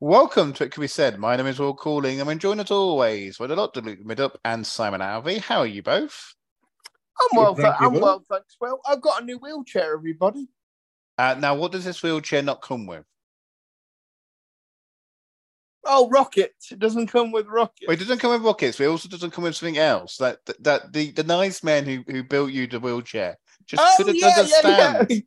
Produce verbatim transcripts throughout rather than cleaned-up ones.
Welcome to It Could Be Said. My name is Will Calling, and we're joined as always with a lot to Luke Midup and Simon Alvey. How are you both? I'm well, thank th- you, I'm Will. well thanks, Will. I've got a new wheelchair, everybody. Uh, now, what does this wheelchair not come with? Oh, rockets. It doesn't come with rockets. Well, it doesn't come with rockets, but it also doesn't come with something else. That that, that the, the nice man who, who built you the wheelchair just oh, couldn't yeah, understand. Yeah, yeah.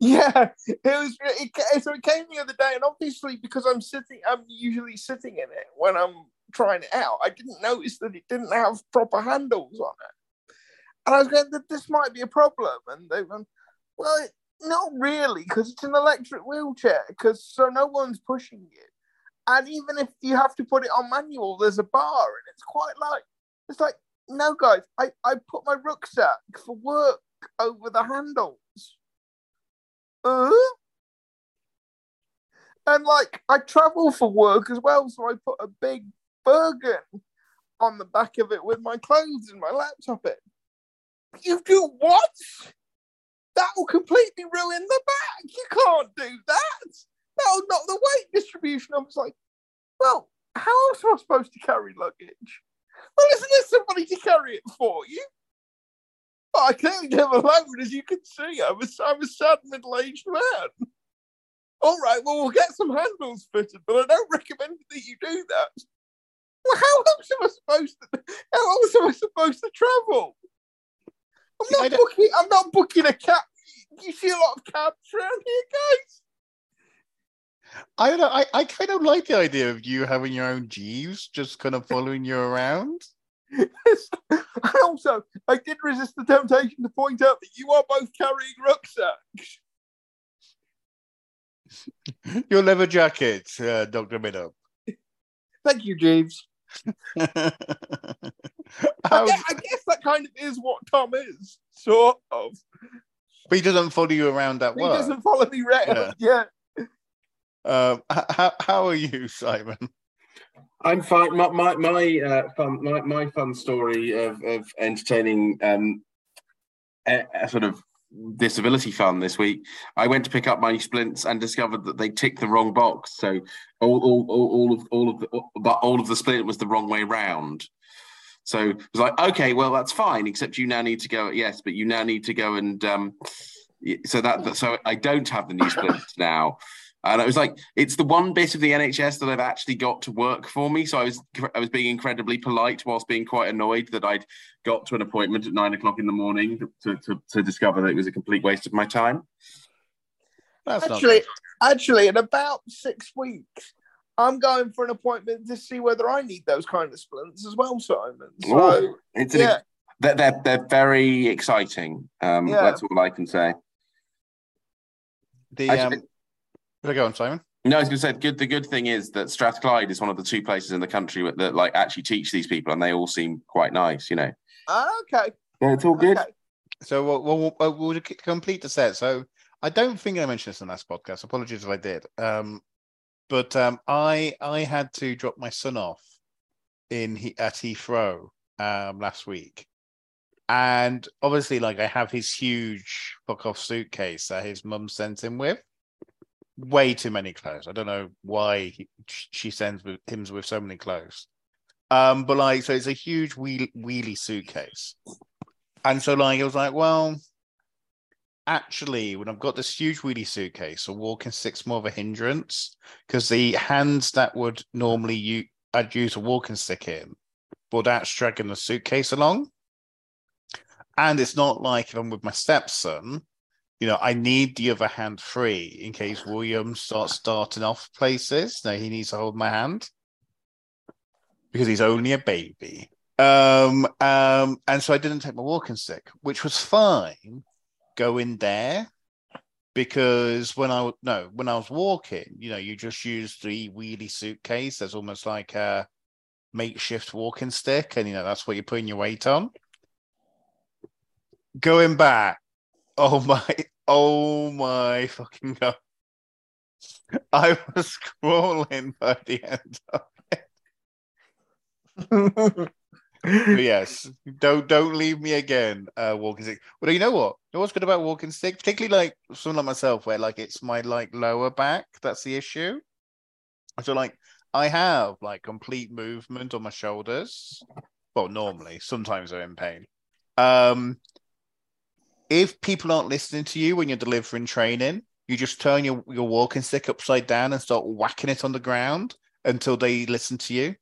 Yeah, it was. It, so it came the other day, and obviously because I'm sitting, I'm usually sitting in it when I'm trying it out. I didn't notice that it didn't have proper handles on it, and I was going, "This might be a problem." And they went, "Well, not really, because it's an electric wheelchair, because so no one's pushing you, and even if you have to put it on manual, there's a bar, and it's quite like it's like no, guys, I I put my rucksack for work over the handle." Uh, and like I travel for work as well, so I put a big burden on the back of it with my clothes and my laptop in. You do what? That will completely ruin the back. You can't do that. That'll knock the weight distribution. I was like, well, how else am I supposed to carry luggage? Well, isn't there somebody to carry it for you? I clearly live alone, as you can see. I'm a, I'm a sad middle-aged man. All right, well, we'll get some handles fitted, but I don't recommend that you do that. Well, how else am I supposed to? How else am I supposed to travel? I'm not booking. I'm not booking a cab. You see a lot of cabs around here, guys. I don't know. I, I kind of like the idea of you having your own Jeeves, just kind of following you around. And also, I did resist the temptation to point out that you are both carrying rucksacks. Your leather jacket, uh, Doctor Midup. Thank you, Jeeves. I, guess, I guess that kind of is what Tom is, sort of. But he doesn't follow you around that well. He doesn't follow me around, yeah. yeah. Um, how, how are you, Simon? I'm fine. My my my, uh, fun, my my fun story of of entertaining um, a, a sort of disability fun this week. I went to pick up my splints and discovered that they ticked the wrong box. So all all all, all of all of the, all, all of the splint was the wrong way round. So it was like, okay, well that's fine. Except you now need to go. Yes, but you now need to go and um, so that so I don't have the new splint now. And it was like, it's the one bit of the N H S that I've actually got to work for me. So I was I was being incredibly polite whilst being quite annoyed that I'd got to an appointment at nine o'clock in the morning to, to, to discover that it was a complete waste of my time. That's actually, actually, in about six weeks, I'm going for an appointment to see whether I need those kind of splints as well, Simon. So, Ooh, it's yeah. an, they're, they're, they're very exciting. Um, yeah. That's all I can say. The... Actually, um, Go on, Simon. No, I was going to say, good, the good thing is that Strathclyde is one of the two places in the country that like actually teach these people, and they all seem quite nice, you know. Oh, okay. Yeah, it's all good. Okay. So we'll, we'll, we'll, we'll complete the set. So I don't think I mentioned this in the last podcast. Apologies if I did. Um, but um, I I had to drop my son off in he, at Heathrow um, last week. And obviously, like, I have his huge fuck-off suitcase that his mum sent him with. Way too many clothes. I don't know why he, she sends with, him with so many clothes. Um, but like, so it's a huge wheel, wheelie suitcase. And so like, it was like, well, actually, when I've got this huge wheelie suitcase, a walk and stick's more of a hindrance because the hands that would normally you I'd use a walk and stick in, but that's dragging the suitcase along. And it's not like if I'm with my stepson, you know, I need the other hand free in case William starts starting off places. Now he needs to hold my hand because he's only a baby. Um, um, and so I didn't take my walking stick, which was fine going there because when I no, when I was walking, you know, you just use the wheelie suitcase as almost like a makeshift walking stick, and you know that's what you're putting your weight on. Going back. Oh my, oh my fucking God. I was crawling by the end of it. Yes, don't don't leave me again, uh, walking stick. Well, you know what? You know what's good about walking stick? Particularly like someone like myself where like it's my like lower back, that's the issue. So like I have like complete movement on my shoulders. Well, normally, sometimes I'm in pain. Um, if people aren't listening to you when you're delivering training, you just turn your, your walking stick upside down and start whacking it on the ground until they listen to you.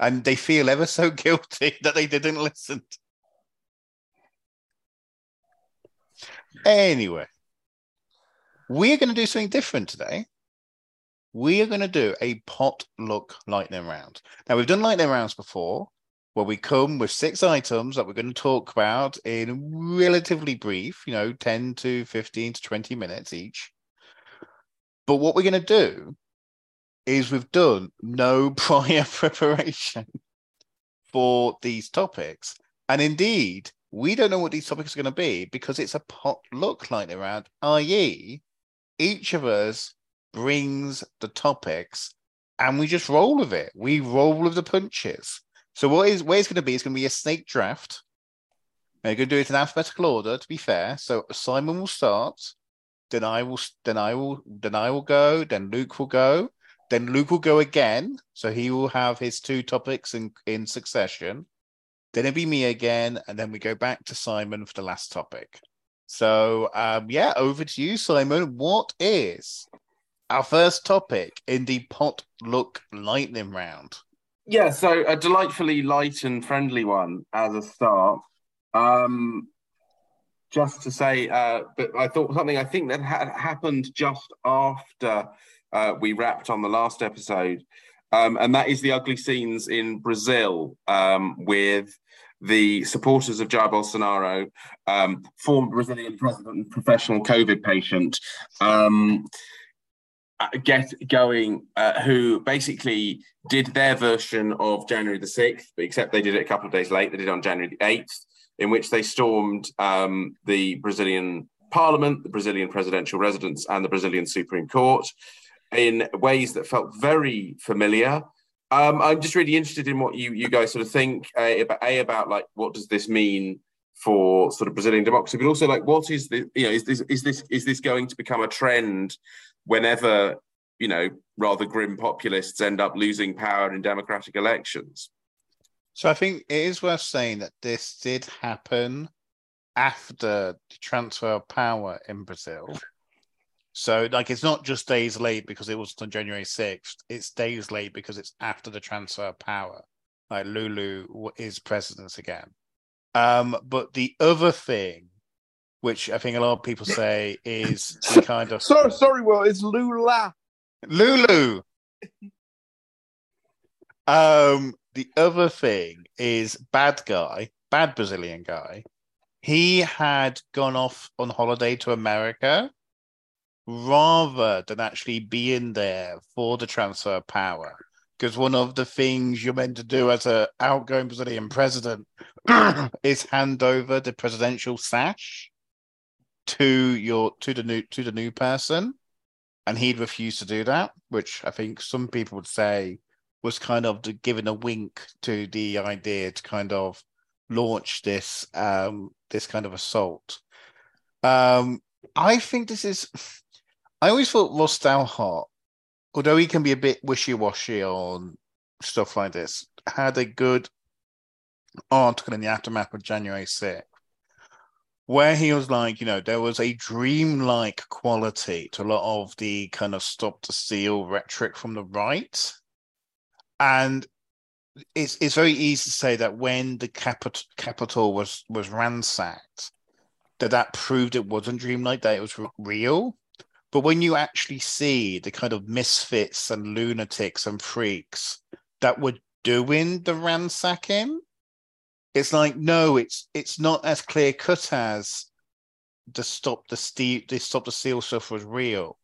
And they feel ever so guilty that they didn't listen. Anyway, we're going to do something different today. We are going to do a potluck lightning round. Now, we've done lightning rounds before, where we come with six items that we're going to talk about in relatively brief, you know, ten to fifteen to twenty minutes each. But what we're going to do is we've done no prior preparation for these topics. And indeed, we don't know what these topics are going to be because it's a potluck lightning round, that is, each of us brings the topics and we just roll with it. We roll with the punches. So what is where it's going to be, it's going to be a snake draft. And you're going to do it in alphabetical order, to be fair. So Simon will start, then I will, then I will, then I will go, then Luke will go, then Luke will go again. So he will have his two topics in, in succession. Then it'll be me again, and then we go back to Simon for the last topic. So um, yeah, over to you, Simon. What is our first topic in the potluck lightning round? Yeah, so a delightfully light and friendly one as a start. Um, just to say, uh, but I thought something I think that had happened just after uh, we wrapped on the last episode, um, and that is the ugly scenes in Brazil um, with the supporters of Jair Bolsonaro, um, former Brazilian president and professional COVID patient, um, get going, uh, who basically did their version of January the sixth, except they did it a couple of days late. They did it on January the eighth, in which they stormed um, the Brazilian parliament, the Brazilian presidential residence, and the Brazilian Supreme Court in ways that felt very familiar. Um, I'm just really interested in what you you guys sort of think, uh, about, A, about like, what does this mean for sort of Brazilian democracy, but also like, what is the, you know, is this, is this, is this going to become a trend whenever, you know, rather grim populists end up losing power in democratic elections? So I think it is worth saying that this did happen after the transfer of power in Brazil. So, like, it's not just days late because it wasn't on January sixth. It's days late because it's after the transfer of power. Like, Lula is president again. Um, but the other thing, which I think a lot of people say is the kind of... Sorry, sorry, well, it's Lula. Lulu. um, the other thing is bad guy, bad Brazilian guy. He had gone off on holiday to America rather than actually being there for the transfer of power. Because one of the things you're meant to do as an outgoing Brazilian president is hand over the presidential sash to your to the new to the new person, and he'd refused to do that, which I think some people would say was kind of the, giving a wink to the idea to kind of launch this um this kind of assault. um I think this is I always thought Ross Dalhart, although he can be a bit wishy-washy on stuff like this, had a good article in the aftermath of January sixth, where he was like, you know, there was a dreamlike quality to a lot of the kind of stop the steal rhetoric from the right. And it's it's very easy to say that when the capit- capital was, was ransacked, that that proved it wasn't dreamlike, that it was r- real. But when you actually see the kind of misfits and lunatics and freaks that were doing the ransacking, it's like, no, it's it's not as clear cut as the stop the steal, the stop the steal stuff was real.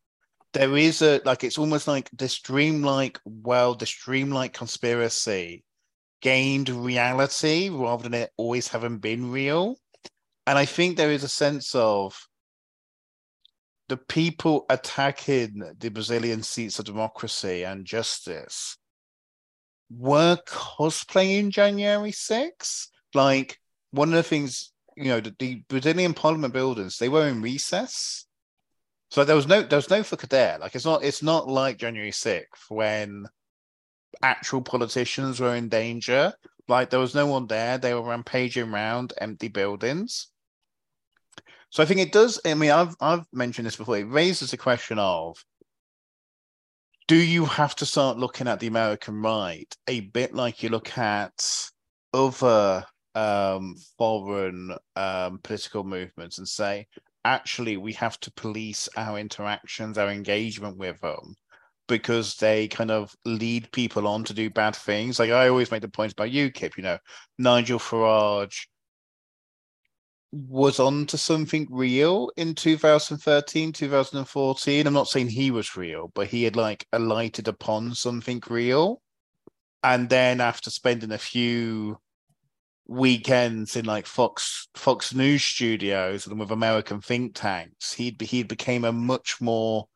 There is a like, it's almost like this dreamlike world, this dreamlike conspiracy gained reality rather than it always having been real. And I think there is a sense of the people attacking the Brazilian seats of democracy and justice were cosplaying January sixth. Like, one of the things, you know, the, the Brazilian parliament buildings, they were in recess. So there was no, there was no fucker there. Like, it's not, it's not like January sixth when actual politicians were in danger. Like, there was no one there. They were rampaging around empty buildings. So I think it does. I mean, I've I've mentioned this before. It raises the question of, do you have to start looking at the American right a bit like you look at other um, foreign um, political movements and say, actually, we have to police our interactions, our engagement with them, because they kind of lead people on to do bad things. Like, I always make the point about U KIP, you know, Nigel Farage was onto something real in two thousand thirteen, two thousand fourteen. I'm not saying he was real, but he had like alighted upon something real. And then after spending a few weekends in like Fox Fox News studios and with American think tanks, he'd he became a much more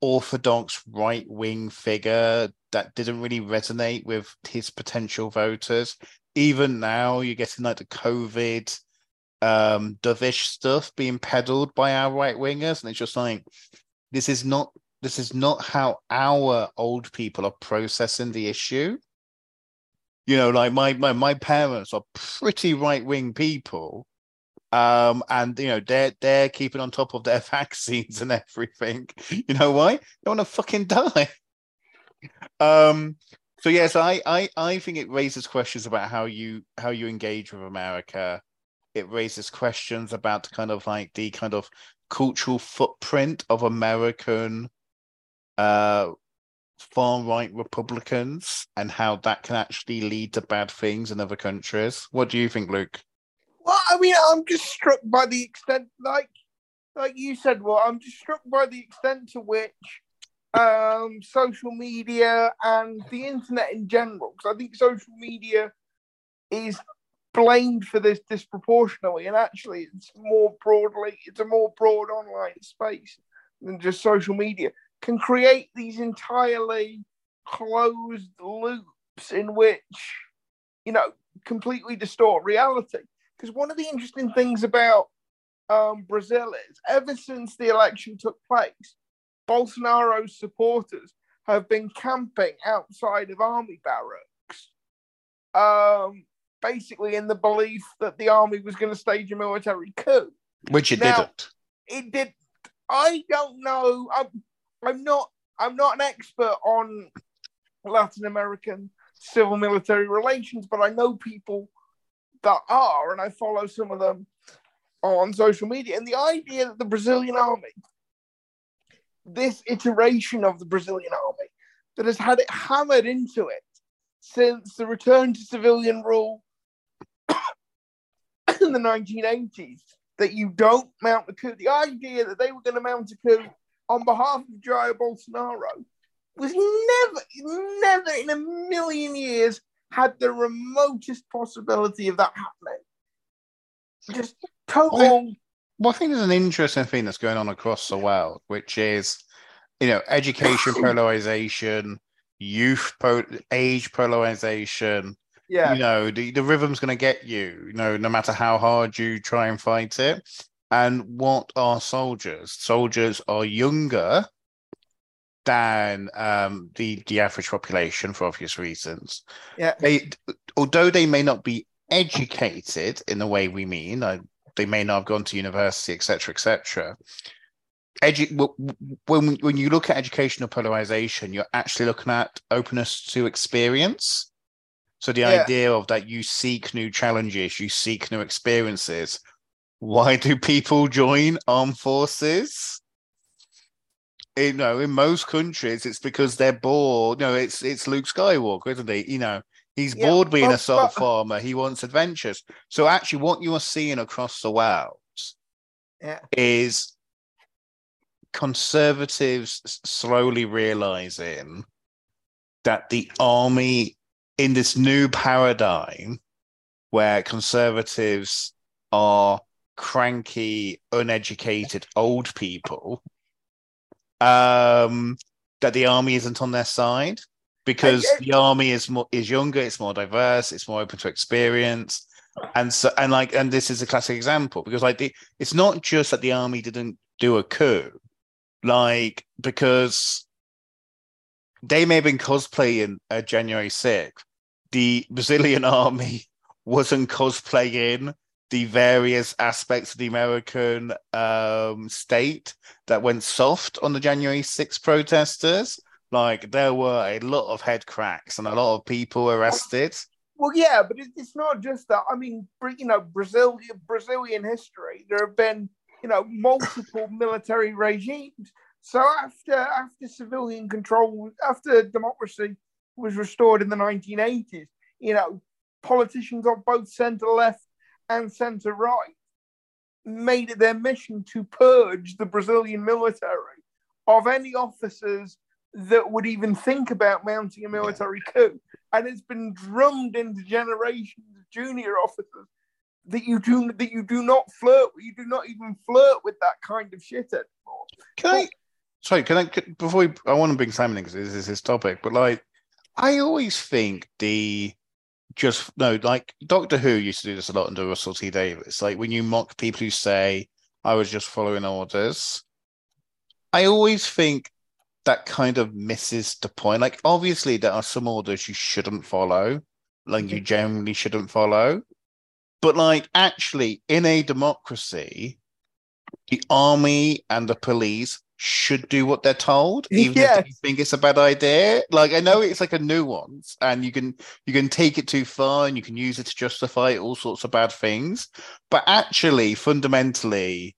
orthodox right-wing figure that didn't really resonate with his potential voters. Even now, you're getting like the COVID um dovish stuff being peddled by our right wingers, and it's just like, this is not this is not how our old people are processing the issue. You know, like my my, my parents are pretty right wing people, um and you know, they're they're keeping on top of their vaccines and everything. You know why? They want to fucking die. um so yes, I, I I think it raises questions about how you how you engage with America. It raises questions about kind of like the kind of cultural footprint of American uh, far-right Republicans and how that can actually lead to bad things in other countries. What do you think, Luke? Well, I mean, I'm just struck by the extent, like like you said, well, I'm just struck by the extent to which um, social media and the internet in general, because I think social media is blamed for this disproportionately, and actually it's more broadly, it's a more broad online space than just social media, can create these entirely closed loops in which, you know, completely distort reality. Because one of the interesting things about um, Brazil is, ever since the election took place, Bolsonaro's supporters have been camping outside of army barracks, um, basically in the belief that the army was going to stage a military coup. Which it now, didn't. It did. I don't know. I'm, I'm not I'm not an expert on Latin American civil military relations, but I know people that are, and I follow some of them on social media. And the idea that the Brazilian army, this iteration of the Brazilian army, that has had it hammered into it since the return to civilian rule in the nineteen eighties, that you don't mount a coup. The idea that they were going to mount a coup on behalf of Jair Bolsonaro was never, never in a million years had the remotest possibility of that happening. Just total. Well, well I think there's an interesting thing that's going on across the world, which is, you know, education polarization, youth pro- age polarization. Yeah, you know, the, the rhythm's going to get you, you know, no matter how hard you try and fight it. And what are soldiers? Soldiers are younger than um the the average population for obvious reasons. Yeah, they, although they may not be educated in the way we mean, like they may not have gone to university, etc., etc. Edu- when when you look at educational polarization, you're actually looking at openness to experience. So the yeah. idea of that, you seek new challenges, you seek new experiences. Why do people join armed forces? You know, in most countries, it's because they're bored. No, it's it's Luke Skywalker, isn't he? You know, he's yeah. bored being a soul farmer. He wants adventures. So actually, what you are seeing across the world yeah. is conservatives slowly realizing that the army, in this new paradigm where conservatives are cranky, uneducated old people, um, that the army isn't on their side, because the army is more is younger, it's more diverse, it's more open to experience. And so, and like, and this is a classic example, because like the, it's not just that the army didn't do a coup. Like, because they may have been cosplaying uh, January sixth. The Brazilian army wasn't cosplaying the various aspects of the American um, state that went soft on the January sixth protesters. Like, there were a lot of head cracks and a lot of people arrested. Well, yeah, but it's not just that. I mean, you know, Brazil, Brazilian history, there have been, you know, multiple military regimes. So after after civilian control, after democracy was restored in the nineteen eighties, you know, politicians on both centre-left and centre-right made it their mission to purge the Brazilian military of any officers that would even think about mounting a military coup. And it's been drummed into generations of junior officers that you do that you do not flirt with. You do not even flirt with that kind of shit anymore. Can I? Sorry, can I? Can, before we, I want to bring Simon in because this is his topic. But like, I always think the just no, like Doctor Who used to do this a lot under Russell T. Davies. Like when you mock people who say, "I was just following orders," I always think that kind of misses the point. Like, obviously, there are some orders you shouldn't follow, like you generally shouldn't follow. But, like, actually, in a democracy, the army and the police should do what they're told, even yes. if you think it's a bad idea. Like, I know it's like a nuance, and you can you can take it too far, and you can use it to justify all sorts of bad things. But actually, fundamentally,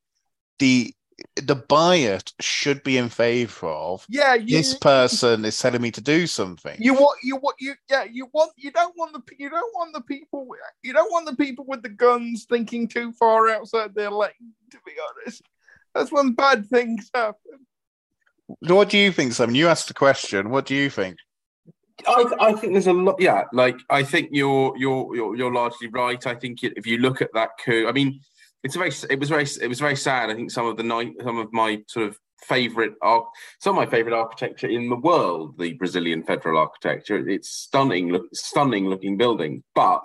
the... the bias should be in favour of yeah, you, this person is telling me to do something. You want you what you yeah you want you don't want the you don't want the people you don't want the people with the guns thinking too far outside their lane. To be honest, that's when bad things happen. What do you think, Simon? You asked the question. What do you think? I, I think there's a lot. Yeah, like I think you're you're you're, you're largely right. I think if you look at that coup, I mean. It's a very. It was very. It was very sad. I think some of the night. Some of my sort of favorite. Some of my favorite architecture in the world. The Brazilian federal architecture. It's stunning. Look, stunning looking building. But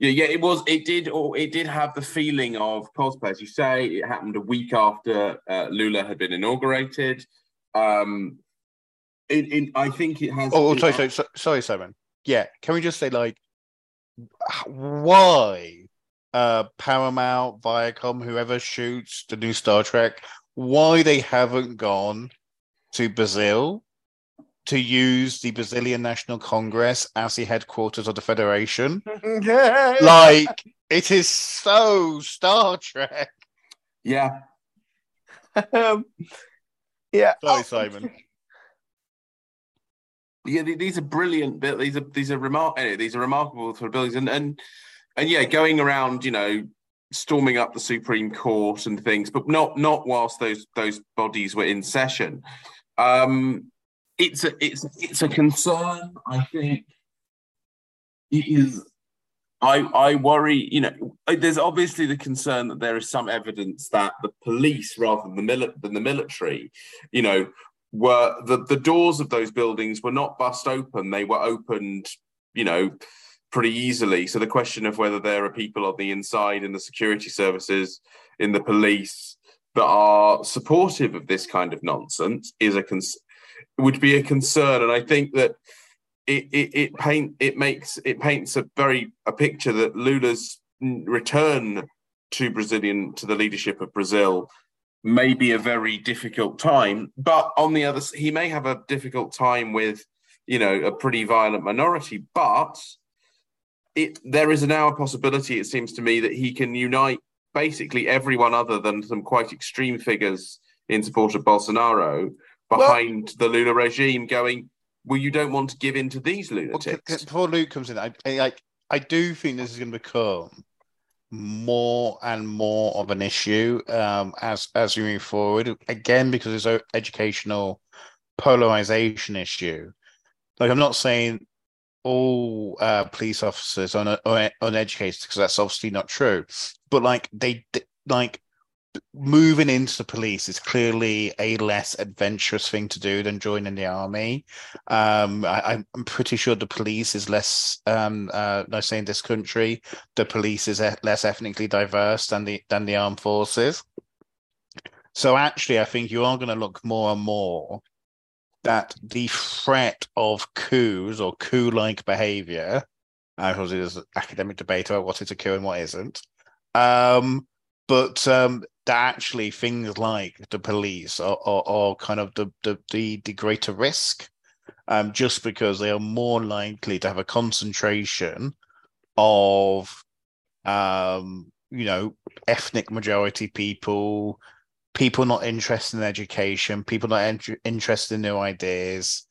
yeah, yeah. It was. It did. Or it did have the feeling of cosplay, as you say. It happened a week after uh, Lula had been inaugurated. Um, it, it, I think it has. Oh, sorry, sorry, sorry, Simon. Yeah. Can we just say like, why? Uh, Paramount, Viacom, whoever shoots the new Star Trek, why they haven't gone to Brazil to use the Brazilian National Congress as the headquarters of the Federation? Like, it is so Star Trek. Yeah. um, yeah. Sorry, Simon. Yeah, these are brilliant. These are these are remar- anyway, These are remarkable sort of buildings, and and. And yeah, going around, you know, storming up the Supreme Court and things, but not not whilst those those bodies were in session. Um, it's a it's it's a concern. I think it is. I I worry. You know, there's obviously the concern that there is some evidence that the police, rather than the mili- than the military, you know, were the the doors of those buildings were not bust open. They were opened, you know, pretty easily. So the question of whether there are people on the inside in the security services, in the police, that are supportive of this kind of nonsense is a cons- would be a concern. And I think that it it, it paint it makes it paints a very a picture that Lula's return to Brazilian to the leadership of Brazil may be a very difficult time. But on the other, he may have a difficult time with, you know, a pretty violent minority, but. It, there is now a possibility, it seems to me, that he can unite basically everyone other than some quite extreme figures in support of Bolsonaro behind well, the Lula regime going, well, you don't want to give in to these lunatics. Well, c- c- before Luke comes in, I, I, I do think this is going to become more and more of an issue um, as, as we move forward, again, because it's an educational polarisation issue. Like, I'm not saying... all uh, police officers are un- uneducated because that's obviously not true. But like they like moving into the police is clearly a less adventurous thing to do than joining the army. Um, I, I'm pretty sure the police is less. Um, uh, I say in this country, the police is less ethnically diverse than the than the armed forces. So actually, I think you are going to look more and more that the threat of coups or coup-like behaviour, I suppose there's academic debate about what is a coup and what isn't, um, but um, that actually things like the police are, are, are kind of the, the, the, the greater risk, um, just because they are more likely to have a concentration of, um, you know, ethnic majority people, people not interested in education, people not ent- interested in new ideas.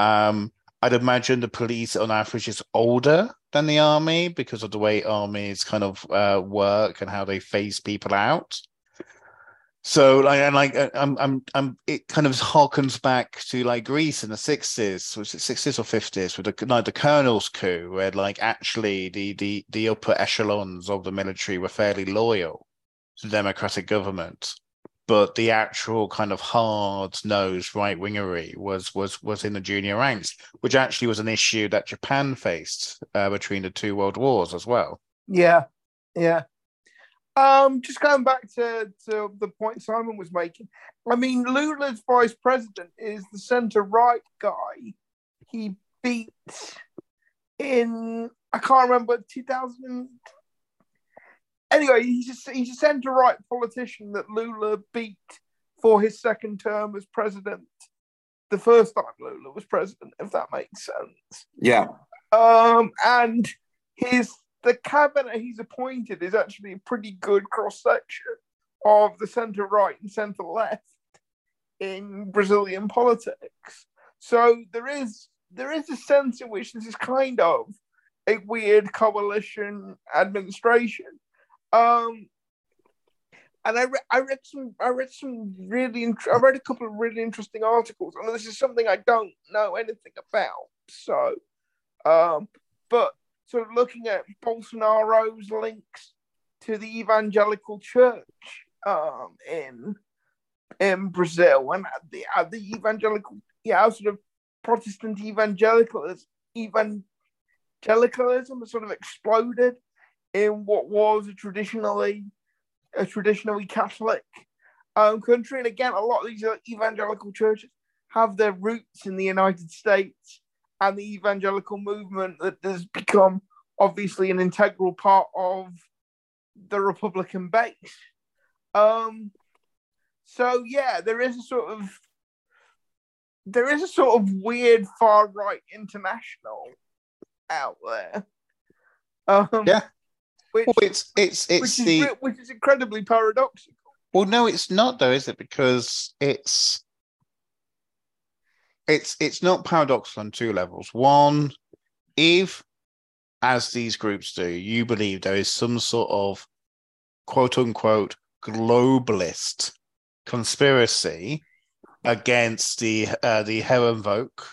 Um, I'd imagine the police on average is older than the army because of the way armies kind of uh, work and how they phase people out. So like, and like, I'm, I'm, I'm, it kind of harkens back to like Greece in the sixties, was it sixties or fifties with the, like the colonel's coup, where like actually the, the, the upper echelons of the military were fairly loyal to the democratic government. But the actual kind of hard-nosed right-wingery was was was in the junior ranks, which actually was an issue that Japan faced uh, between the two world wars as well. Yeah, yeah. Um, just going back to, to the point Simon was making, I mean, Lula's vice president is the centre-right guy he beat in, I can't remember, two thousand... Anyway, he's a, he's a centre-right politician that Lula beat for his second term as president the first time Lula was president, if that makes sense. Yeah. Um, and his the cabinet he's appointed is actually a pretty good cross-section of the centre-right and centre-left in Brazilian politics. So there is there is a sense in which this is kind of a weird coalition administration. Um, and I, re- I read some, I read some really, in- I read a couple of really interesting articles, and this is something I don't know anything about. So, um, but sort of looking at Bolsonaro's links to the evangelical church, um, in, in Brazil, and at the, at the evangelical, yeah, sort of Protestant evangelicalism, evangelicalism has sort of exploded in what was a traditionally a traditionally Catholic um, country. And again, a lot of these evangelical churches have their roots in the United States and the evangelical movement that has become obviously an integral part of the Republican base. Um, so yeah, there is a sort of there is a sort of weird far right international out there. Um, yeah. Which, well, it's it's it's which is, the which is incredibly paradoxical. Well, no, it's not though, is it? Because it's it's it's not paradoxical on two levels. One, if, as these groups do, you believe there is some sort of quote unquote globalist conspiracy against the uh, the Herren Volk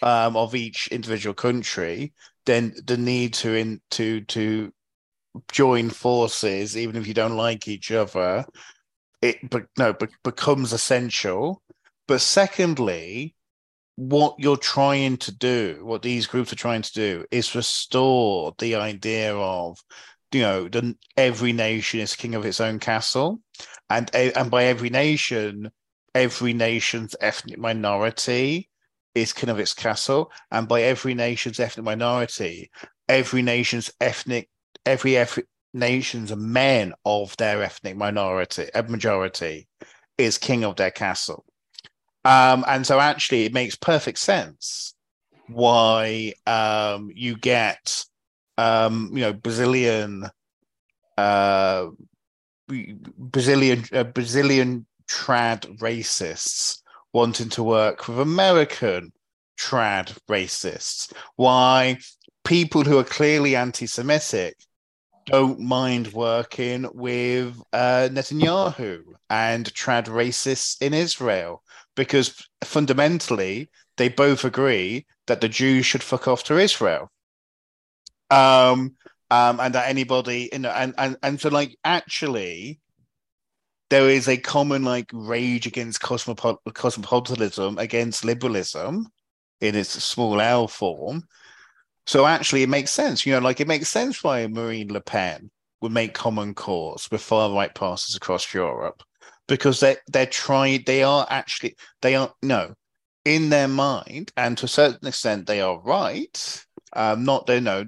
um, of each individual country, then the need to in to to join forces, even if you don't like each other, it but no but becomes essential. But secondly, what you're trying to do, what these groups are trying to do, is restore the idea of, you know, the, every nation is king of its own castle, and and by every nation, every nation's ethnic minority is king of its castle, and by every nation's ethnic minority, every nation's ethnic Every eth- nation's men of their ethnic minority, majority, is king of their castle. Um, and so actually it makes perfect sense why um, you get, um, you know, Brazilian, uh, Brazilian, uh, Brazilian trad racists wanting to work with American trad racists. Why people who are clearly anti-Semitic don't mind working with uh, Netanyahu and trad racists in Israel, because fundamentally they both agree that the Jews should fuck off to Israel, um, um, and that anybody, you know, and and and so like actually there is a common like rage against cosmopol- cosmopolitanism against liberalism in its small L form. So actually it makes sense, you know, like it makes sense why Marine Le Pen would make common cause with far-right parties across Europe, because they they're trying, they are actually, they are, no, in their mind, and to a certain extent they are right, um, not, they know,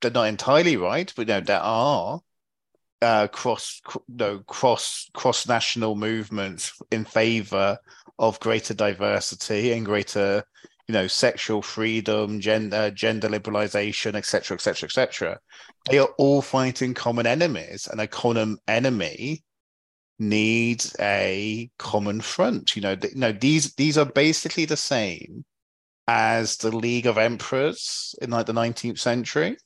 they're not entirely right, but no, there are uh, cross, no, cross, cross-national movements in favour of greater diversity and greater, you know, sexual freedom, gender, gender liberalisation, et cetera, et cetera, et cetera. They are all fighting common enemies, and a common enemy needs a common front. You know, th- you know, these these are basically the same as the League of Emperors in like the nineteenth century.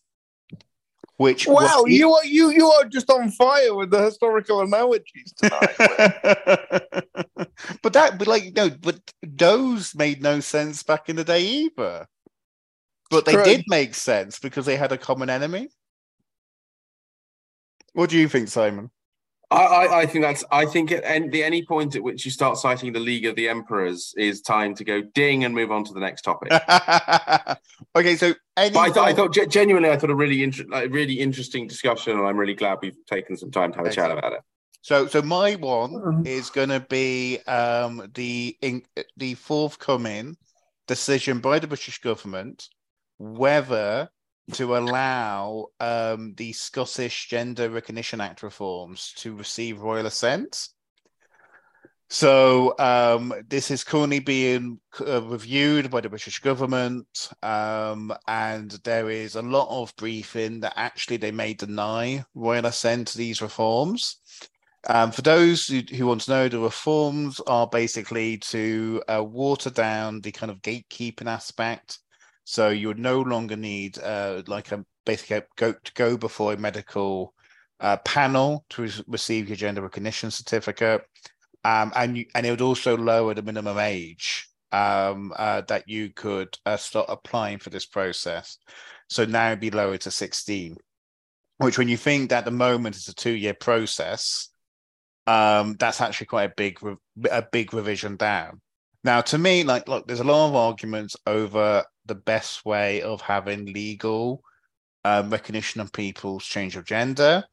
Which wow, was... you are you you are just on fire with the historical analogies tonight. But that, but like no, but those made no sense back in the day either. But they True. did make sense because they had a common enemy. What do you think, Simon? I, I, I think that's. I think at any, any point at which you start citing the League of the Emperors is time to go ding and move on to the next topic. Okay, so any but I, th- I thought genuinely, I thought a really inter- like, really interesting discussion, and I'm really glad we've taken some time to have Excellent. a chat about it. So, so my one mm-hmm. is going to be um, the in, the forthcoming decision by the British government whether to allow um, the Scottish Gender Recognition Act reforms to receive royal assent. So um, this is currently being uh, reviewed by the British government, um, and there is a lot of briefing that actually they may deny royal assent to these reforms. Um, for those who, who want to know, the reforms are basically to uh, water down the kind of gatekeeping aspect. So you would no longer need uh, like a basically go to go before a medical uh, panel to re- receive your gender recognition certificate, um, and you, and it would also lower the minimum age um, uh, that you could uh, start applying for this process. So now it'd be lowered to sixteen, which when you think that at the moment is a two-year process, um, that's actually quite a big re- a big revision down. Now, to me, like look, there's a lot of arguments over the best way of having legal um, recognition of people's change of gender.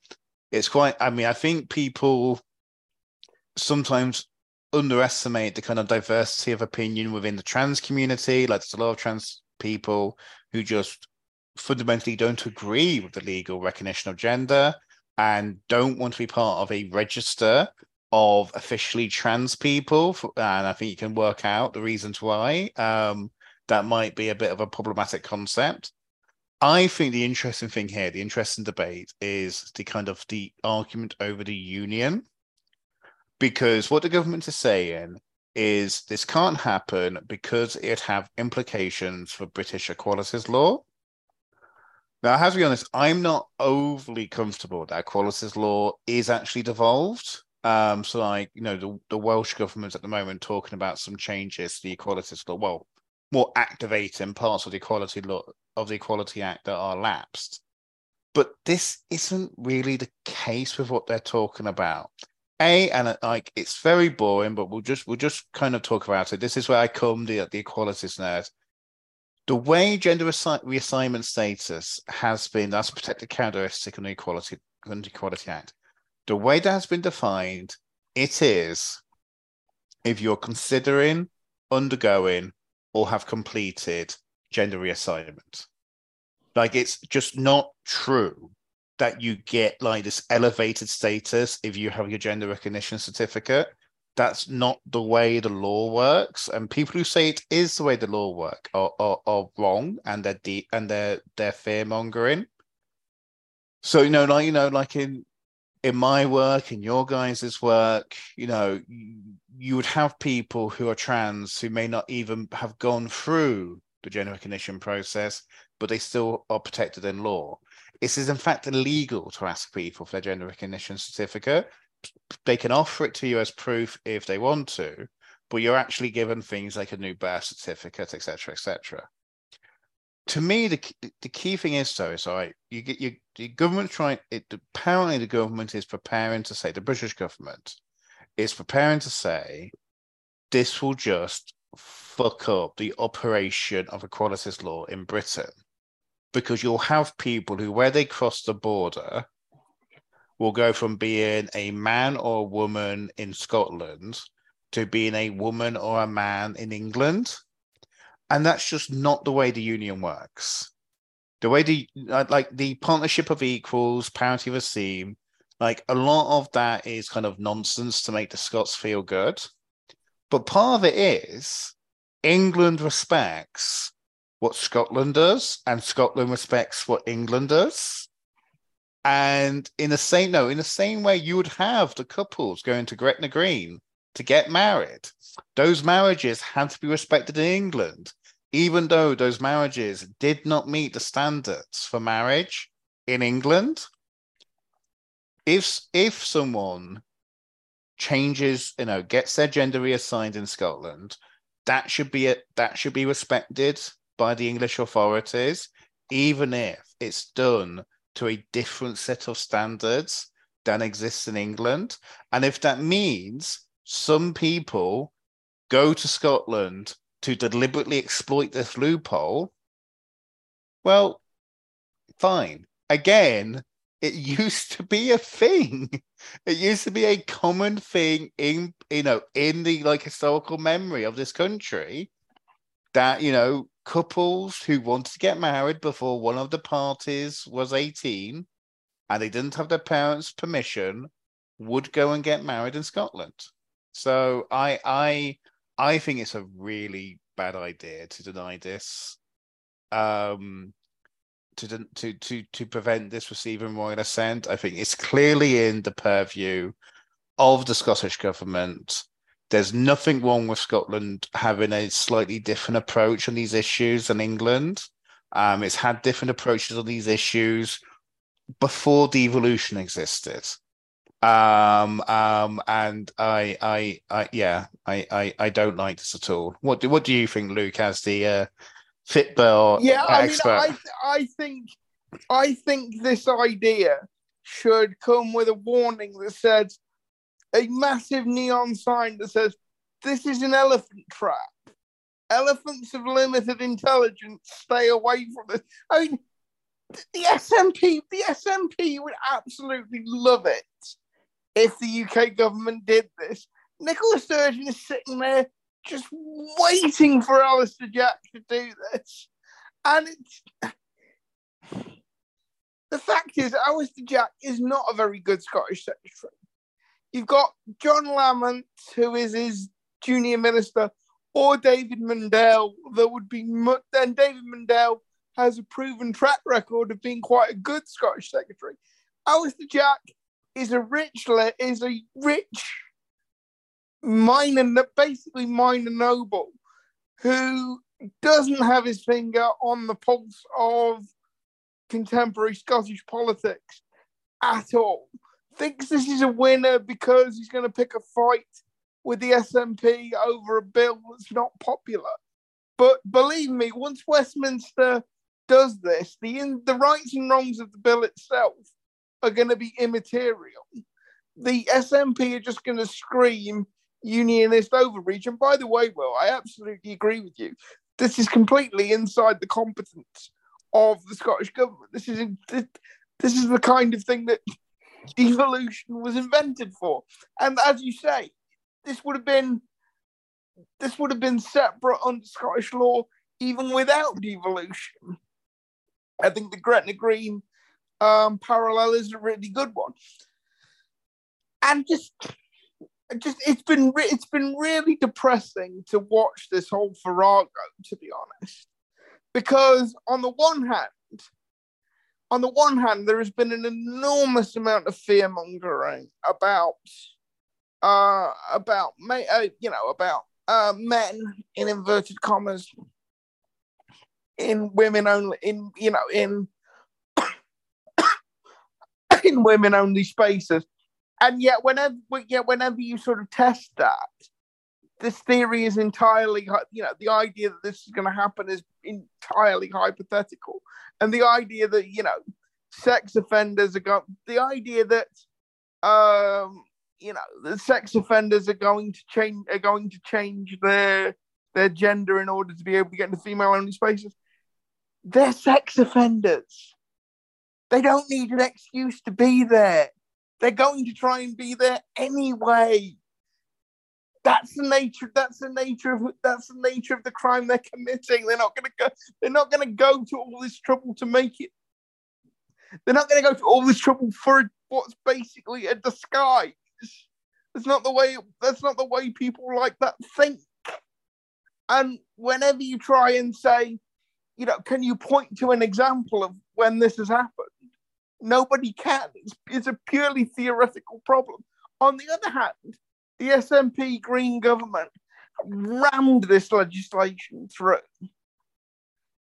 It's quite, I mean, I think people sometimes underestimate the kind of diversity of opinion within the trans community. Like, there's a lot of trans people who just fundamentally don't agree with the legal recognition of gender and don't want to be part of a register of officially trans people. For, and I think you can work out the reasons why. Um, That might be a bit of a problematic concept. I think the interesting thing here, the interesting debate, is the kind of the argument over the union. Because what the government is saying is this can't happen because it'd have implications for British equalities law. Now, I have to be honest, I'm not overly comfortable that equalities law is actually devolved. Um, so, like, you know, the, the Welsh government at the moment talking about some changes to the equalities law. Well, more activating parts of the equality law of the Equality Act that are lapsed, but this isn't really the case with what they're talking about. A and like it's very boring, but we'll just we'll just kind of talk about it. This is where I come the the equalities nerd. The way gender reassi- reassignment status has been that's a protected characteristic under the Equality under the Equality Act. The way that has been defined, it is if you're considering undergoing or have completed gender reassignment. Like, it's just not true that you get like this elevated status if you have your gender recognition certificate. That's not the way the law works. And people who say it is the way the law works are, are, are wrong, and they're de- and they're they're fear mongering. So you know, like you know, like in in my work, in your guys' work, you know, you would have people who are trans who may not even have gone through the gender recognition process, but they still are protected in law. It is, in fact, illegal to ask people for their gender recognition certificate. They can offer it to you as proof if they want to, but you're actually given things like a new birth certificate, et cetera, et cetera. To me, the the key thing is though, is all right, you get you the government trying it. Apparently, the government is preparing to say the British government is preparing to say this will just fuck up the operation of equalities law in Britain because you'll have people who, where they cross the border, will go from being a man or a woman in Scotland to being a woman or a man in England. And that's just not the way the union works. The way the, like the partnership of equals, parity of esteem, like a lot of that is kind of nonsense to make the Scots feel good. But part of it is England respects what Scotland does and Scotland respects what England does. And in the same, no, in the same way you would have the couples going to Gretna Green to get married, those marriages had to be respected in England, even though those marriages did not meet the standards for marriage in England. If, if someone changes, you know, gets their gender reassigned in Scotland, that should be a, that should be respected by the English authorities, even if it's done to a different set of standards than exists in England. And if that means some people go to Scotland to deliberately exploit this loophole, well, fine. Again, it used to be a thing. It used to be a common thing in, you know, in the like historical memory of this country that, you know, couples who wanted to get married before one of the parties was eighteen and they didn't have their parents' permission would go and get married in Scotland. So I I I think it's a really bad idea to deny this, um, to to to to prevent this receiving royal assent. I think it's clearly in the purview of the Scottish government. There's nothing wrong with Scotland having a slightly different approach on these issues than England. Um, it's had different approaches on these issues before devolution existed. Um, um, and I, I, I, yeah, I, I, I don't like this at all. What do, what do you think, Luke, as the uh, Fitbit yeah, expert? I mean, I, I think, I think this idea should come with a warning that says, a massive neon sign that says, this is an elephant trap. Elephants of limited intelligence, stay away from this. I mean, the S N P, the S N P would absolutely love it if the U K government did this. Nicola Sturgeon is sitting there just waiting for Alistair Jack to do this. And it's... the fact is, Alistair Jack is not a very good Scottish secretary. You've got John Lamont, who is his junior minister, or David Mundell. That would be much. Then David Mundell has a proven track record of being quite a good Scottish secretary. Alistair Jack is a rich, is a rich minor, basically minor noble, who doesn't have his finger on the pulse of contemporary Scottish politics at all. Thinks this is a winner because he's going to pick a fight with the S N P over a bill that's not popular. But believe me, once Westminster does this, the in, the rights and wrongs of the bill itself are going to be immaterial. The S N P are just going to scream unionist overreach. And by the way, Will, I absolutely agree with you. This is completely inside the competence of the Scottish government. This is this, this is the kind of thing that devolution was invented for, and as you say, this would have been this would have been separate under Scottish law even without devolution. I think the Gretna Green um, parallel is a really good one, and just just it's been re- it's been really depressing to watch this whole farrago, to be honest, because on the one hand. On the one hand, there has been an enormous amount of fear mongering about, uh, about uh, you know, about uh, men in inverted commas, in women only, in you know, in in women only spaces, and yet whenever, yet whenever you sort of test that, this theory is entirely, you know, the idea that this is going to happen is entirely hypothetical. And the idea that, you know, sex offenders are going, the idea that, um, you know, the sex offenders are going to change, are going to change their, their gender in order to be able to get into female only spaces. They're sex offenders. They don't need an excuse to be there. They're going to try and be there anyway. That's the nature. That's the nature of. That's the nature of the crime they're committing. They're not going to go. They're not going to go to all this trouble to make it. They're not going to go to all this trouble for what's basically a disguise. That's not the way. That's not the way people like that think. And whenever you try and say, you know, can you point to an example of when this has happened? Nobody can. It's, it's a purely theoretical problem. On the other hand, the S N P Green government rammed this legislation through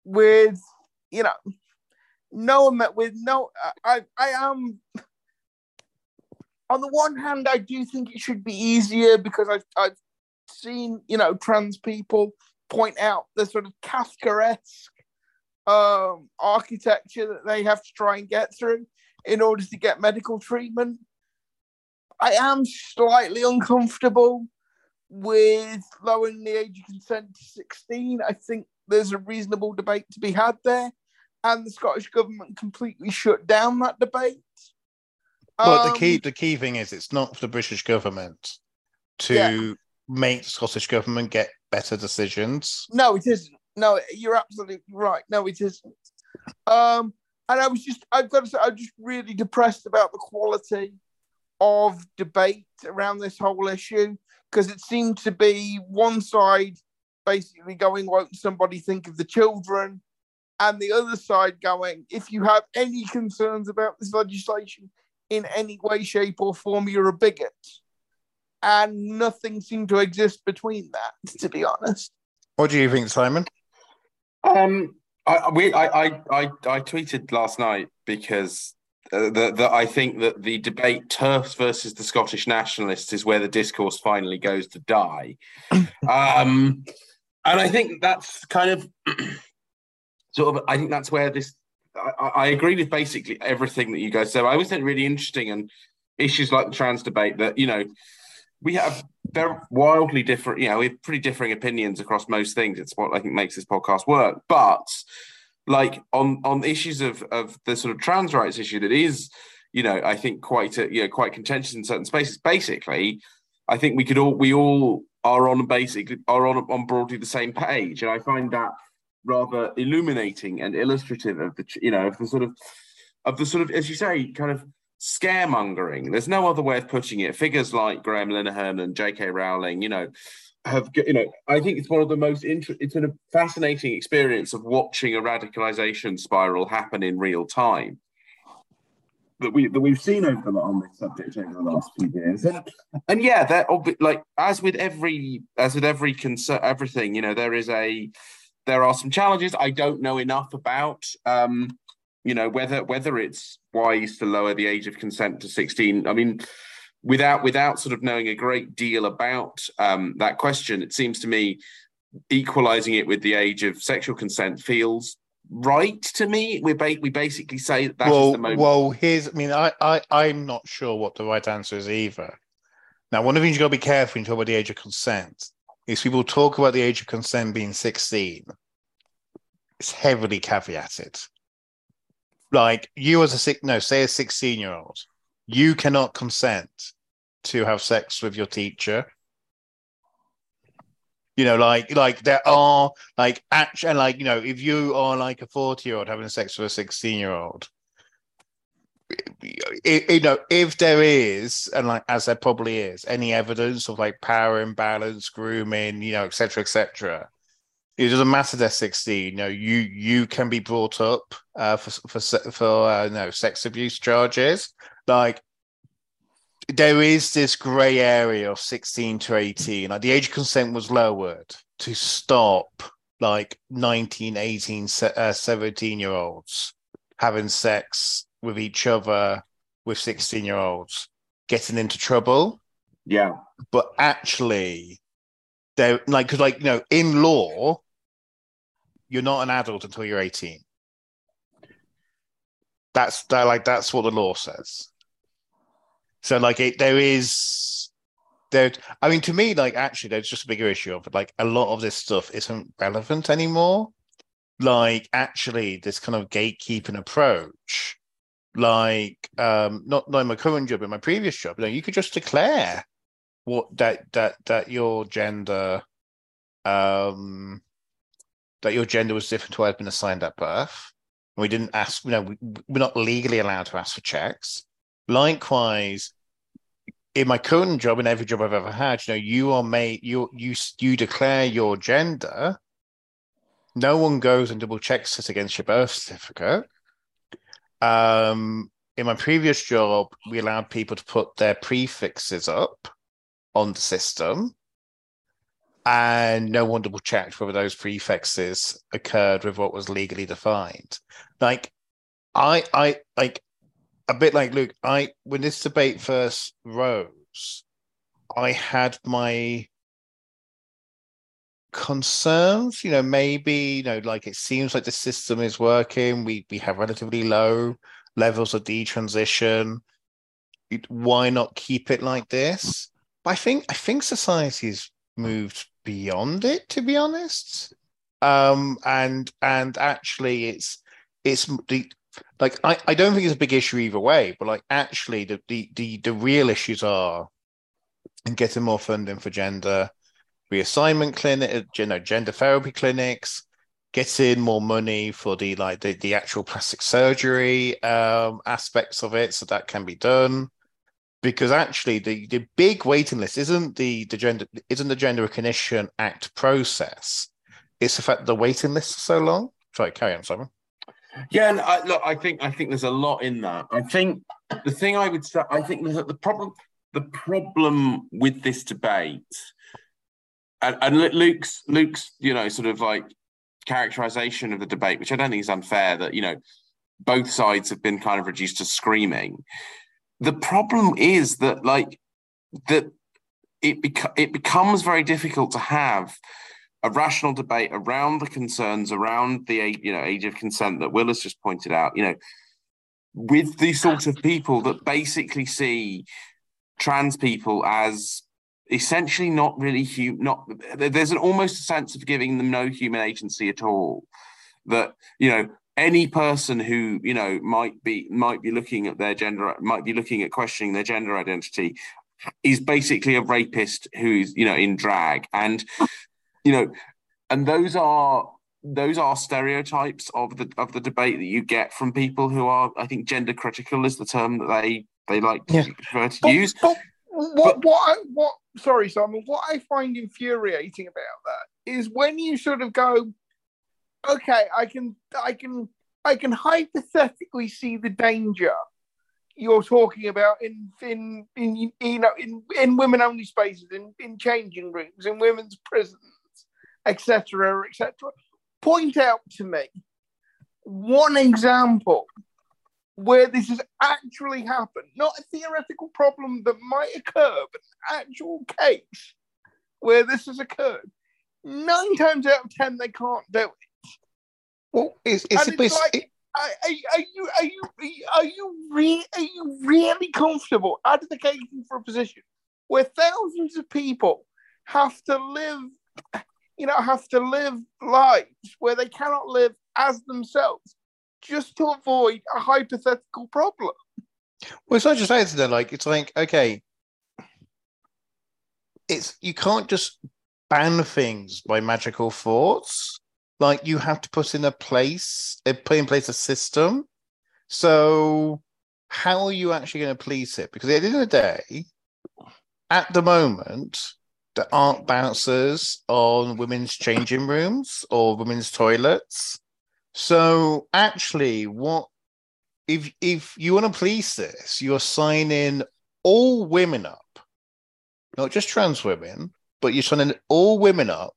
with, you know, no, with no, I, I am, on the one hand, I do think it should be easier because I've, I've seen, you know, trans people point out the sort of Kafkaesque um, architecture that they have to try and get through in order to get medical treatment. I am slightly uncomfortable with lowering the age of consent to sixteen. I think there's a reasonable debate to be had there. And the Scottish government completely shut down that debate. Well, um, the key the key thing is it's not for the British government to yeah. make the Scottish government get better decisions. No, it isn't. No, you're absolutely right. No, it isn't. Um, and I was just, I've got to say, I'm just really depressed about the quality of debate around this whole issue, because it seemed to be one side basically going, won't somebody think of the children, and the other side going, if you have any concerns about this legislation in any way, shape or form, you're a bigot. And nothing seemed to exist between that, to be honest. What do you think, Simon? Um, I, we, I, I, I, I tweeted last night because Uh, that I think that the debate Turfs versus the Scottish Nationalists is where the discourse finally goes to die. Um, and I think that's kind of sort of, I think that's where this, I, I agree with basically everything that you guys said. I always think really interesting and issues like the trans debate that, you know, we have very wildly different, you know, we have pretty differing opinions across most things. It's what I think makes this podcast work. But like on, on issues of, of the sort of trans rights issue that is, you know, I think quite a, you know quite contentious in certain spaces. Basically, I think we could all we all are on basically are on on broadly the same page, and I find that rather illuminating and illustrative of the you know of the sort of of the sort of as you say kind of scaremongering. There's no other way of putting it. Figures like Graham Linehan and J K Rowling, you know. Have you know? I think it's one of the most inter- it's a fascinating experience of watching a radicalization spiral happen in real time that we that we've seen over the, on this subject over the last few years. And, and yeah, that like as with every as with every concern, everything you know, there is a there are some challenges I don't know enough about. Um, you know whether whether it's wise to lower the age of consent to sixteen. I mean. Without without sort of knowing a great deal about um, that question, it seems to me equalizing it with the age of sexual consent feels right to me. We ba- we basically say that, that well, is the moment. Well, here's, I mean, I, I, I'm not sure what the right answer is either. Now, one of the things you've got to be careful when you talk about the age of consent is people talk about the age of consent being sixteen. It's heavily caveated. Like, you as a, six, no, say a sixteen-year-old, you cannot consent to have sex with your teacher. You know, like, like there are, like, actually, like, you know, if you are, like, a forty-year-old having sex with a sixteen-year-old, you know, if there is, and, like, as there probably is, any evidence of, like, power imbalance, grooming, you know, et cetera, et cetera, it doesn't matter they're sixteen. You know, you, you can be brought up uh, for, for, for uh, no, sex abuse charges. Like, there is this grey area of sixteen to eighteen. Like, the age of consent was lowered to stop, like, nineteen, eighteen, seventeen-year-olds having sex with each other with sixteen-year-olds, getting into trouble. Yeah. But actually, they're, like, because, like, you know, in law, you're not an adult until you're eighteen. That's, that, like, that's what the law says. So, like, it, there is, there. I mean, to me, like, actually, there's just a bigger issue of, like, a lot of this stuff isn't relevant anymore. Like, actually, this kind of gatekeeping approach like um, not not in my current job, but my previous job, you know, you could just declare what that that that your gender um that your gender was different to what had been assigned at birth. And we didn't ask, you know, we, we're not legally allowed to ask for checks. Likewise, in my current job and every job I've ever had, you know, you are made, you you you declare your gender. No one goes and double checks it against your birth certificate. Um, in my previous job, we allowed people to put their prefixes up on the system, and no one double checked whether those prefixes occurred with what was legally defined. Like, I, I like a bit like Luke. I when this debate first rose, I had my concerns, you know, maybe, you know, like it seems like the system is working. We we have relatively low levels of detransition. Why not keep it like this? But I think I think society's moved beyond it, to be honest. Um, and and actually, it's it's the like I, I don't think it's a big issue either way. But like actually, the the the, the real issues are in getting more funding for gender reassignment clinic, you know, gender therapy clinics, getting more money for the like the, the actual plastic surgery um, aspects of it, so that can be done. Because actually, the, the big waiting list isn't the, the gender isn't the Gender Recognition Act process. It's the fact the waiting lists are so long. Sorry, carry on, Simon. Yeah, and I, look, I think I think there's a lot in that. I think the thing I would say, I think the, the problem the problem with this debate. And, and Luke's, Luke's, you know, sort of like characterization of the debate, which I don't think is unfair, that, you know, both sides have been kind of reduced to screaming. The problem is that, like, that it, beco- it becomes very difficult to have a rational debate around the concerns, around the, you know, age of consent that Will has just pointed out, you know, with the sort of people that basically see trans people as essentially not really human. Not there's an almost a sense of giving them no human agency at all. That, you know, any person who, you know, might be might be looking at their gender, might be looking at questioning their gender identity, is basically a rapist who's, you know, in drag. And, you know, and those are those are stereotypes of the of the debate that you get from people who are, I think, gender critical is the term that they they like to, yeah. prefer to but, use. But- What, but, what, what, sorry, Simon, what I find infuriating about that is when you sort of go, okay, I can, I can, I can hypothetically see the danger you're talking about in, in, in you know, in, in women-only spaces, in, in changing rooms, in women's prisons, et cetera, et cetera. Point out to me one example where this has actually happened, not a theoretical problem that might occur, but an actual case where this has occurred. Nine times out of ten, they can't do it. Well, it's, it's, and it's like, are, are you are you are you re- are you really comfortable advocating for a position where thousands of people have to live, you know, have to live lives where they cannot live as themselves, just to avoid a hypothetical problem? Well, it's not just that, though. Like, it's like, okay, it's you can't just ban things by magical thoughts. Like, you have to put in a place, put in place a system. So, how are you actually going to police it? Because at the end of the day, at the moment, there aren't bouncers on women's changing rooms or women's toilets. So actually, what if if you want to police this, you're signing all women up, not just trans women, but you're signing all women up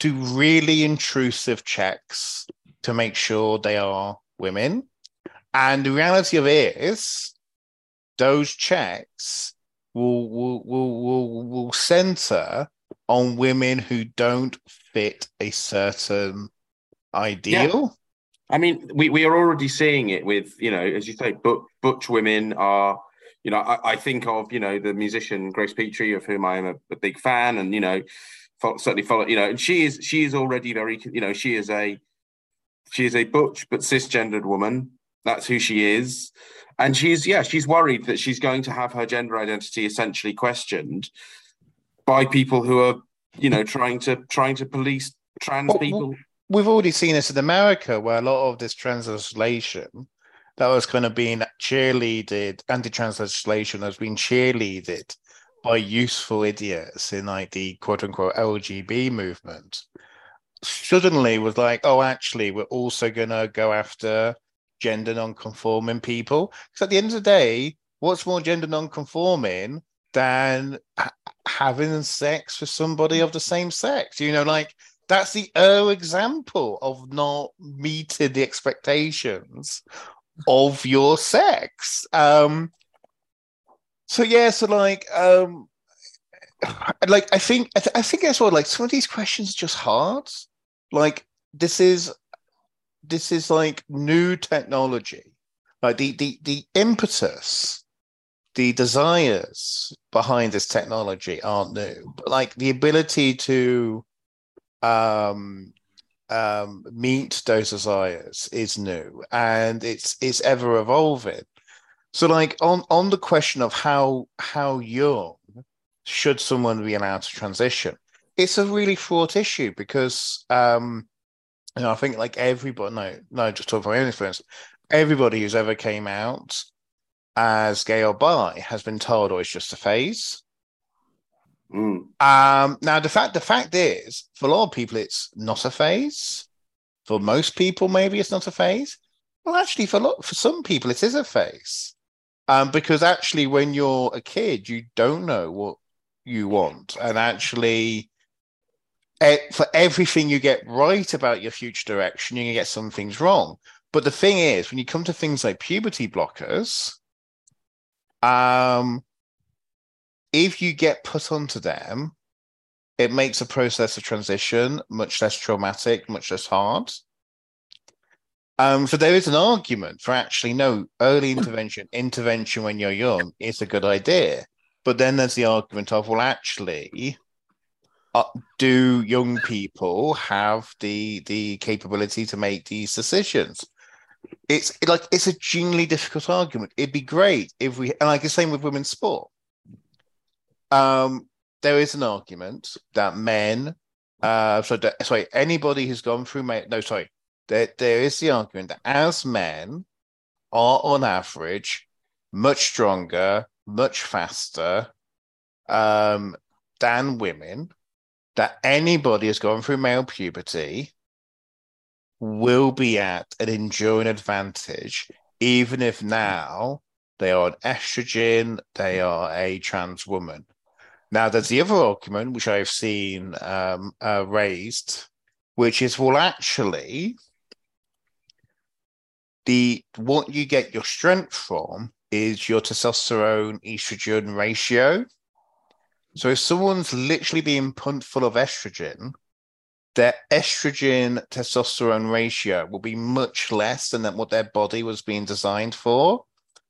to really intrusive checks to make sure they are women. And the reality of it is, those checks will will will will, will center on women who don't fit a certain ideal. Yeah. I mean, we, we are already seeing it with, you know, as you say, but, butch women are, you know, I, I think of, you know, the musician Grace Petrie, of whom I am a, a big fan, and, you know, fo- certainly follow, you know, and she is, she is already very, you know, she is a, she is a butch but cisgendered woman That's who she is. And she's, yeah, she's worried that she's going to have her gender identity essentially questioned by people who are, you know, trying to trying to police trans well, people. We've already seen this in America, where a lot of this trans legislation that was kind of being cheerleaded, anti-trans legislation that was being cheerleaded by useful idiots in like the quote-unquote L G B movement, suddenly was like, oh, actually, we're also going to go after gender non-conforming people. Because at the end of the day, what's more gender non-conforming than ha- having sex with somebody of the same sex? You know, like, that's the uh, example of not meeting the expectations of your sex. Um, so, yeah, so, like, um, like I think I, th- I think that's what, like, some of these questions are just hard. Like, this is... This is like new technology, like the, the, the impetus, the desires behind this technology aren't new, but like the ability to um, um, meet those desires is new, and it's it's ever evolving. So, like on, on the question of how how young should someone be allowed to transition, it's a really fraught issue because. Um, You know, I think like everybody, no, no, just talking from my own experience, everybody who's ever came out as gay or bi has been told, oh, it's just a phase. Mm. Um, now, the fact the fact is, for a lot of people, it's not a phase. For most people, maybe it's not a phase. Well, actually, for a lot, for some people, it is a phase. Um, because actually, when you're a kid, you don't know what you want. And actually... for everything you get right about your future direction, you're going to get some things wrong. But the thing is, when you come to things like puberty blockers, um, if you get put onto them, it makes the process of transition much less traumatic, much less hard. Um, so there is an argument for actually, no, early intervention, intervention when you're young is a good idea. But then there's the argument of, well, actually... Uh, do young people have the the capability to make these decisions? It's like it's a genuinely difficult argument. It'd be great if we, and like the same with women's sport. Um, there is an argument that men, uh, so that, sorry, anybody who's gone through, ma- no, sorry, there there is the argument that as men are on average much stronger, much faster, um, than women. That anybody who's gone through male puberty will be at an enduring advantage, even if now they are an estrogen, they are a trans woman. Now, there's the other argument, which I've seen um, uh, raised, which is, well, actually, the what you get your strength from is your testosterone-estrogen ratio. So if someone's literally being pumped full of estrogen, their estrogen-testosterone ratio will be much less than what their body was being designed for.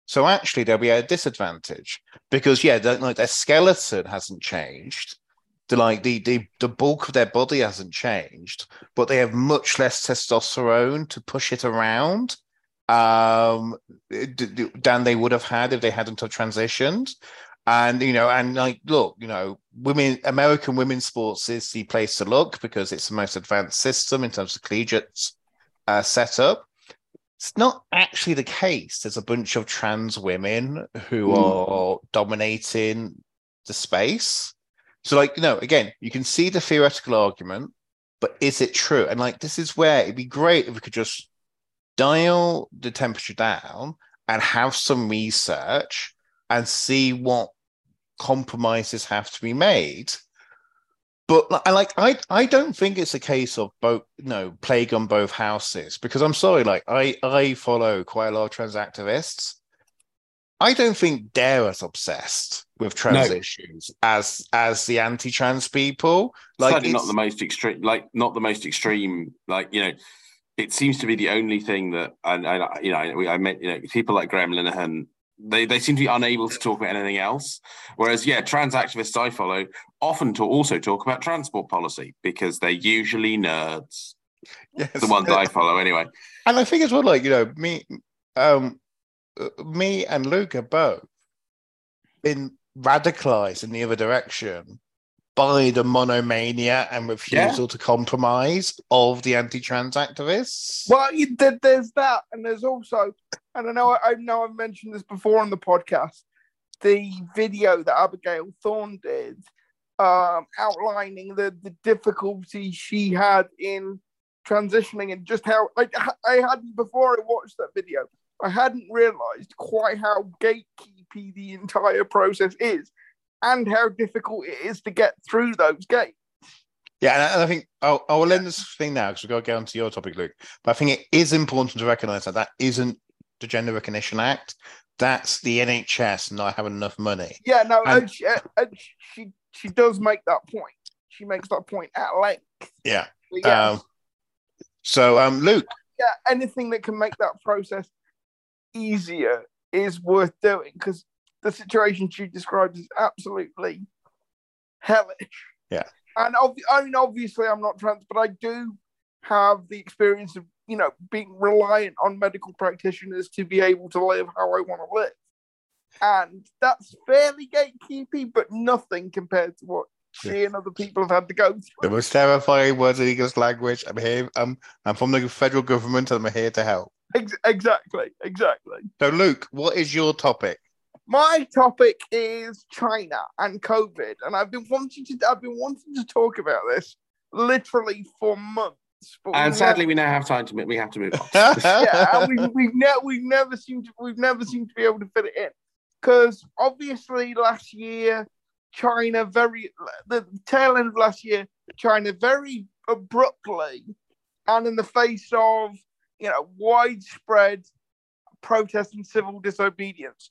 So actually, they'll be at a disadvantage because, yeah, like their skeleton hasn't changed. The, like, the, the, the bulk of their body hasn't changed, but they have much less testosterone to push it around um, than they would have had if they hadn't have transitioned. And, you know, and like, look, you know, women, American women's sports is the place to look because it's the most advanced system in terms of collegiate uh, setup. It's not actually the case. There's a bunch of trans women who mm. are dominating the space. So, like, you know, again, you can see the theoretical argument, but is it true? And like, this is where it'd be great if we could just dial the temperature down and have some research and see what compromises have to be made. But like, I, I don't think it's a case of both, you know, plague on both houses, because I'm sorry, like I, I follow quite a lot of trans activists. I don't think they're as obsessed with trans no. issues as as the anti-trans people. Like, certainly not the most extreme, like not the most extreme, like, you know, it seems to be the only thing that, and I, you know, I, I meant, you know, people like Graham Linehan, They they seem to be unable to talk about anything else. Whereas, yeah, trans activists I follow often to also talk about transport policy because they're usually nerds. Yes. The ones I follow anyway. And I think as well, like, you know, me um, me and Luke have both been radicalised in the other direction by the monomania and refusal yeah. to compromise of the anti-trans activists. Well, there's that, and there's also, and I know, I know I've mentioned this before on the podcast, the video that Abigail Thorne did um, outlining the, the difficulty she had in transitioning and just how, like, I hadn't, before I watched that video, I hadn't realised quite how gatekeepy the entire process is and how difficult it is to get through those gates. Yeah, and I think I'll, I'll end this thing now because we've got to get on to your topic, Luke. But I think it is important to recognise that that isn't the Gender Recognition Act. That's the N H S not having enough money. Yeah, no, and, and she, and she she does make that point. She makes that point at length. Yeah. yeah. Um, so, um, Luke. Yeah, anything that can make that process easier is worth doing, because the situation she describes is absolutely hellish. Yeah. And ob- I mean, obviously I'm not trans, but I do have the experience of, you know, being reliant on medical practitioners to be able to live how I want to live. And that's fairly gatekeepy, but nothing compared to what she yeah. and other people have had to go through. The most terrifying words in English language. I'm here. I'm, I'm from the federal government and I'm here to help. Ex- exactly. Exactly. So, Luke, what is your topic? My topic is China and COVID, and I've been wanting to I've been wanting to talk about this literally for months. And sadly, never, we now have time to we have to move on. yeah, and we, we've never we've never seemed to we've never seemed to be able to fit it in, because obviously last year China very the tail end of last year China very abruptly, and in the face of, you know, widespread protest and civil disobedience,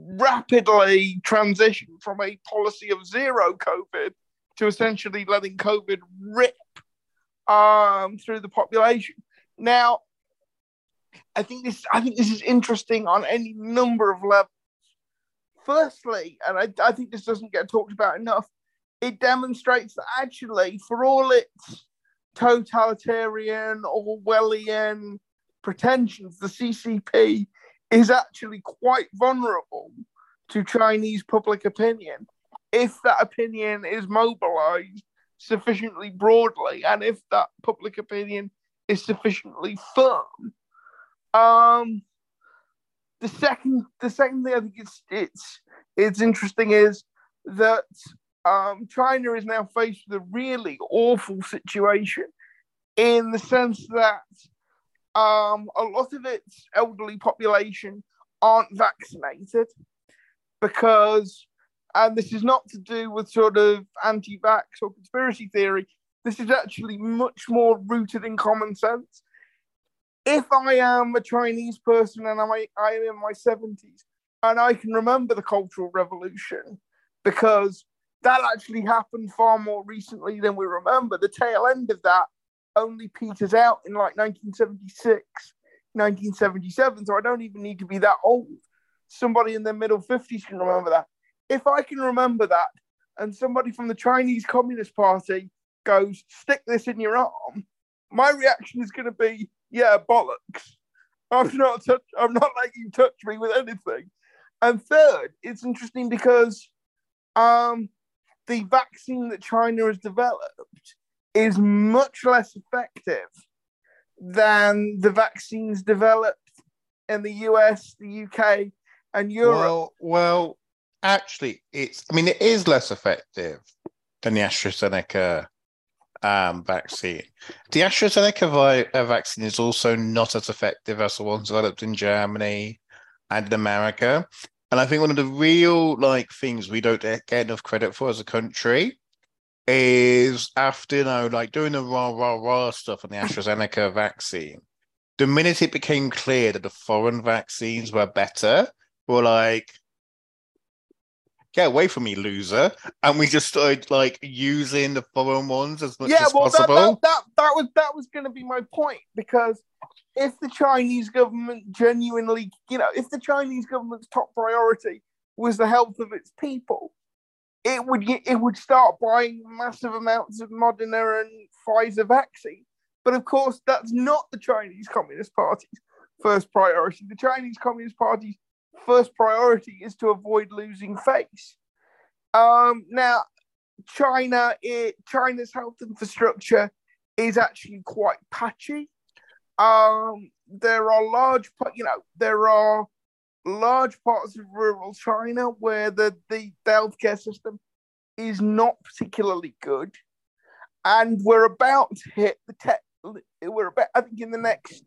rapidly transition from a policy of zero COVID to essentially letting COVID rip um, through the population. Now, I think this I think this is interesting on any number of levels. Firstly, and I, I think this doesn't get talked about enough, it demonstrates that actually, for all its totalitarian, Orwellian pretensions, the C C P is actually quite vulnerable to Chinese public opinion if that opinion is mobilized sufficiently broadly and if that public opinion is sufficiently firm. Um, the second, the second thing I think it's it's it's interesting is that um, China is now faced with a really awful situation in the sense that Um, a lot of its elderly population aren't vaccinated because, and this is not to do with sort of anti-vax or conspiracy theory, this is actually much more rooted in common sense. If I am a Chinese person and I, I am in my seventies and I can remember the Cultural Revolution, because that actually happened far more recently than we remember, the tail end of that only peters out in like nineteen seventy-six, nineteen seventy-seven, so I don't even need to be that old. Somebody in their middle fifties can remember that. If I can remember that, and somebody from the Chinese Communist Party goes, stick this in your arm, my reaction is going to be, yeah, bollocks. I'm not, touch- I'm not letting you touch me with anything. And third, it's interesting because um, the vaccine that China has developed is much less effective than the vaccines developed in the U S, the U K, and Europe. Well, well actually, it's, I mean, it is less effective than the AstraZeneca um, vaccine. The AstraZeneca vi- vaccine is also not as effective as the ones developed in Germany and in America. And I think one of the real, like, things we don't get enough credit for as a country is, after, you know, like doing the rah rah rah stuff on the AstraZeneca vaccine, the minute it became clear that the foreign vaccines were better, we were like, get away from me, loser. And we just started like using the foreign ones as much yeah, as well, possible. Yeah, that, well, that, that was, that was going to be my point, because if the Chinese government genuinely, you know, if the Chinese government's top priority was the health of its people, it would it would start buying massive amounts of Moderna and Pfizer vaccine. But of course, that's not the Chinese Communist Party's first priority. The Chinese Communist Party's first priority is to avoid losing face. Um, now, China, it, China's health infrastructure is actually quite patchy. Um, there are large, you know, there are large parts of rural China where the, the, the healthcare system is not particularly good. And we're about to hit the tech, we're about, I think in the next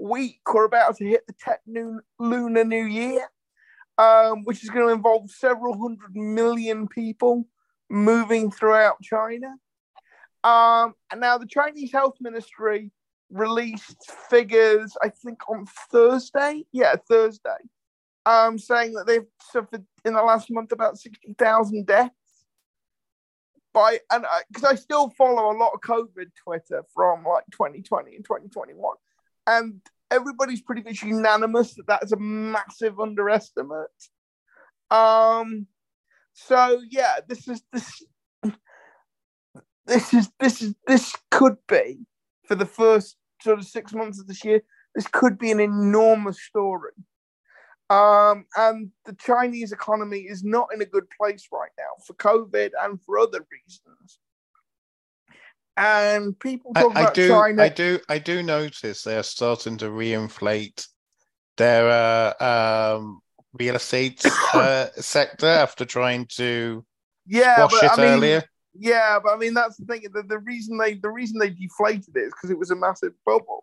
week, we're about to hit the tech new, Lunar New Year, um, which is going to involve several hundred million people moving throughout China. Um, and now the Chinese Health Ministry released figures, I think on Thursday, yeah, Thursday, um, saying that they've suffered in the last month about sixty thousand deaths. By, and because I, I still follow a lot of COVID Twitter from like twenty twenty and twenty twenty-one, and everybody's pretty much unanimous that that's a massive underestimate. Um, so yeah, this is this, this is this is this could be for the first sort of six months of this year. This could be an enormous story, um, and the Chinese economy is not in a good place right now for COVID and for other reasons. And people talk I, about I do, China. I do, I do notice they're starting to reinflate their uh, um, real estate uh, sector after trying to yeah, wash but, it I earlier. Mean, Yeah, but I mean that's the thing. The, the reason they the reason they deflated it is because it was a massive bubble.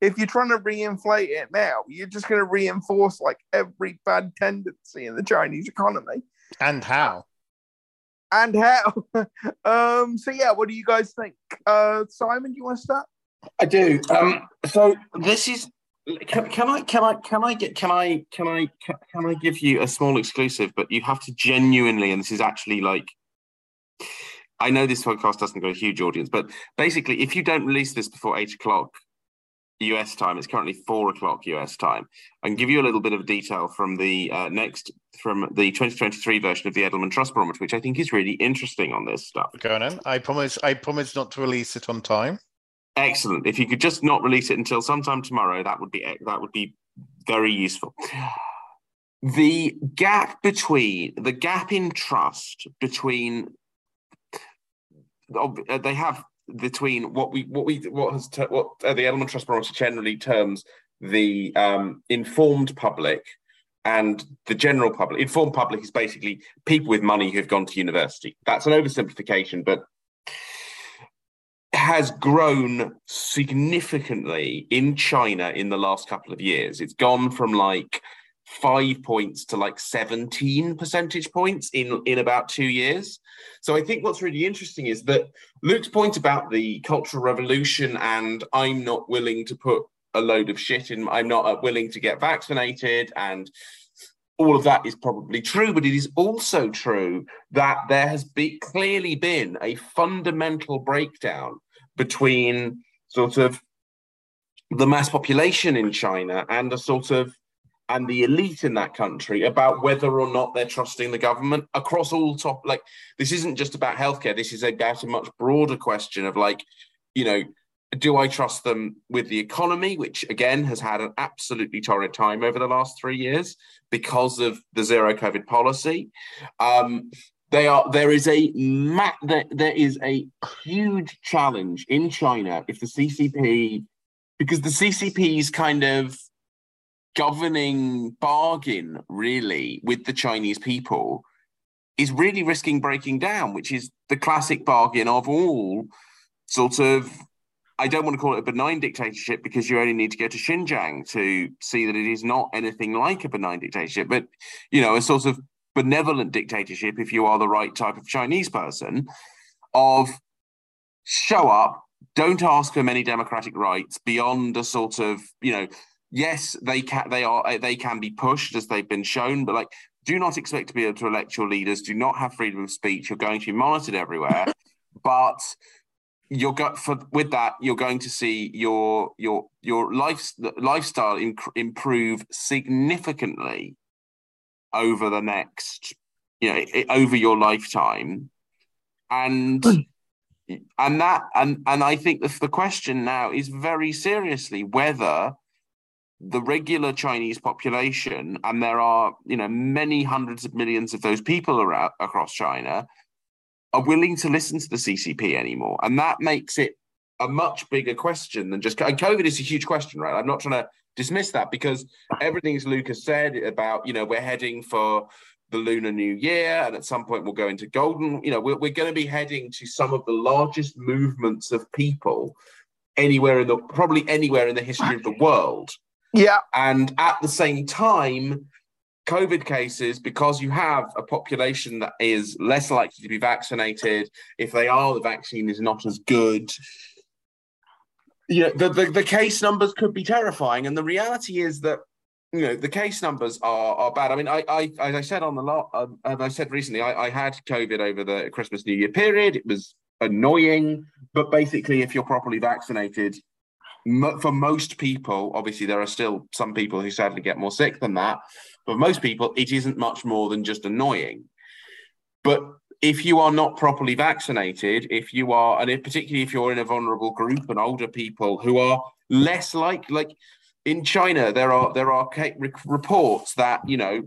If you're trying to reinflate it now, you're just going to reinforce like every bad tendency in the Chinese economy. And how? And how? um, so yeah, what do you guys think, uh, Simon? Do you want to start? I do. Um, so this is. Can, can I? Can I? Can I get? Can I? Can I? Can, can I give you a small exclusive? But you have to genuinely, and this is actually like. I know this podcast doesn't got a huge audience, but basically, if you don't release this before eight o'clock U S time, it's currently four o'clock U S time. I can give you a little bit of detail from the uh, next, from the twenty twenty-three version of the Edelman Trust Barometer, which I think is really interesting on this stuff. Go on. I promise, I promise not to release it on time. Excellent. If you could just not release it until sometime tomorrow, that would be that would be very useful. The gap between, the gap in trust between... They have between what we what we what has ter- what uh, the Edelman Trust Barometer generally terms the um, informed public and the general public. Informed public is basically people with money who've gone to university. That's an oversimplification, but has grown significantly in China in the last couple of years. It's gone from like five points to like seventeen percentage points in, in about two years. So I think what's really interesting is that Luke's point about the Cultural Revolution and I'm not willing to put a load of shit in, I'm not willing to get vaccinated, and all of that is probably true, but it is also true that there has be, clearly been a fundamental breakdown between sort of the mass population in China and a sort of and the elite in that country about whether or not they're trusting the government across all top, like, this isn't just about healthcare. This is about a much broader question of like, you know, do I trust them with the economy, which again has had an absolutely torrid time over the last three years because of the zero COVID policy. Um, they are, there is a ma- there, there is a huge challenge in China if the C C P, because the C C P's kind of governing bargain really with the Chinese people is really risking breaking down, which is the classic bargain of all sort of, I don't want to call it a benign dictatorship because you only need to go to Xinjiang to see that it is not anything like a benign dictatorship, but, you know, a sort of benevolent dictatorship if you are the right type of Chinese person of show up, don't ask for many democratic rights beyond a sort of, you know, yes, they can. They are. They can be pushed, as they've been shown. But like, do not expect to be able to elect your leaders. Do not have freedom of speech. You're going to be monitored everywhere. But you're go- for with that. You're going to see your your your life lifestyle in, improve significantly over the next, you know, over your lifetime, and. and that and and I think the the question now is very seriously whether the regular Chinese population, and there are, you know, many hundreds of millions of those people around, across China, are willing to listen to the C C P anymore. And that makes it a much bigger question than just, and COVID is a huge question, right? I'm not trying to dismiss that, because everything's Luke has said about, you know, we're heading for the Lunar New Year, and at some point we'll go into golden, you know, we're, we're going to be heading to some of the largest movements of people anywhere in the, probably anywhere in the history of the world. Yeah. And at the same time, COVID cases, because you have a population that is less likely to be vaccinated, if they are, the vaccine is not as good. Yeah, the, the, the case numbers could be terrifying. And the reality is that, you know, the case numbers are are bad. I mean, I, I as I said on the lot, uh, as I said recently, I, I had COVID over the Christmas New Year period. It was annoying, but basically, if you're properly vaccinated, mo- for most people, obviously there are still some people who sadly get more sick than that, but most people, it isn't much more than just annoying. But if you are not properly vaccinated, if you are, and if, particularly if you're in a vulnerable group and older people who are less like like. In China, there are there are reports that, you know,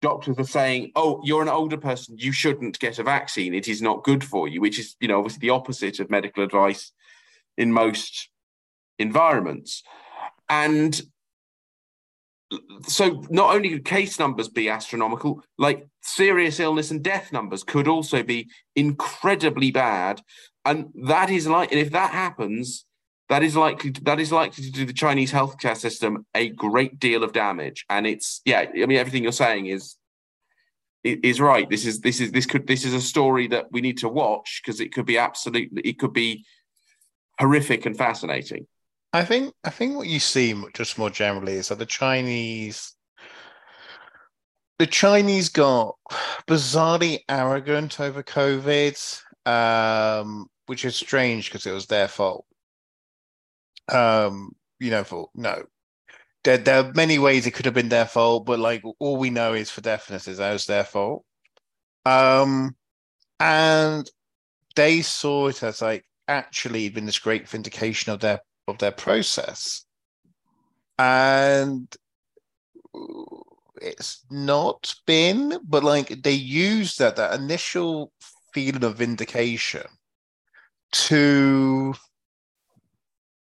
doctors are saying, oh, you're an older person, you shouldn't get a vaccine. It is not good for you, which is, you know, obviously the opposite of medical advice in most environments. And so not only could case numbers be astronomical, like serious illness and death numbers could also be incredibly bad. And that is like, and if that happens, That is likely. To, that is likely to do the Chinese healthcare system a great deal of damage. And it's yeah. I mean, everything you're saying is is right. This is this is this could this is a story that we need to watch, because it could be absolutely it could be horrific and fascinating. I think I think what you see just more generally is that the Chinese the Chinese got bizarrely arrogant over COVID, um, which is strange because it was their fault. Um, you know, for no, there, there are many ways it could have been their fault, but like all we know is for definite is that was their fault. Um, and they saw it as like actually been this great vindication of their of their process, and it's not been. But like they used that that initial feeling of vindication to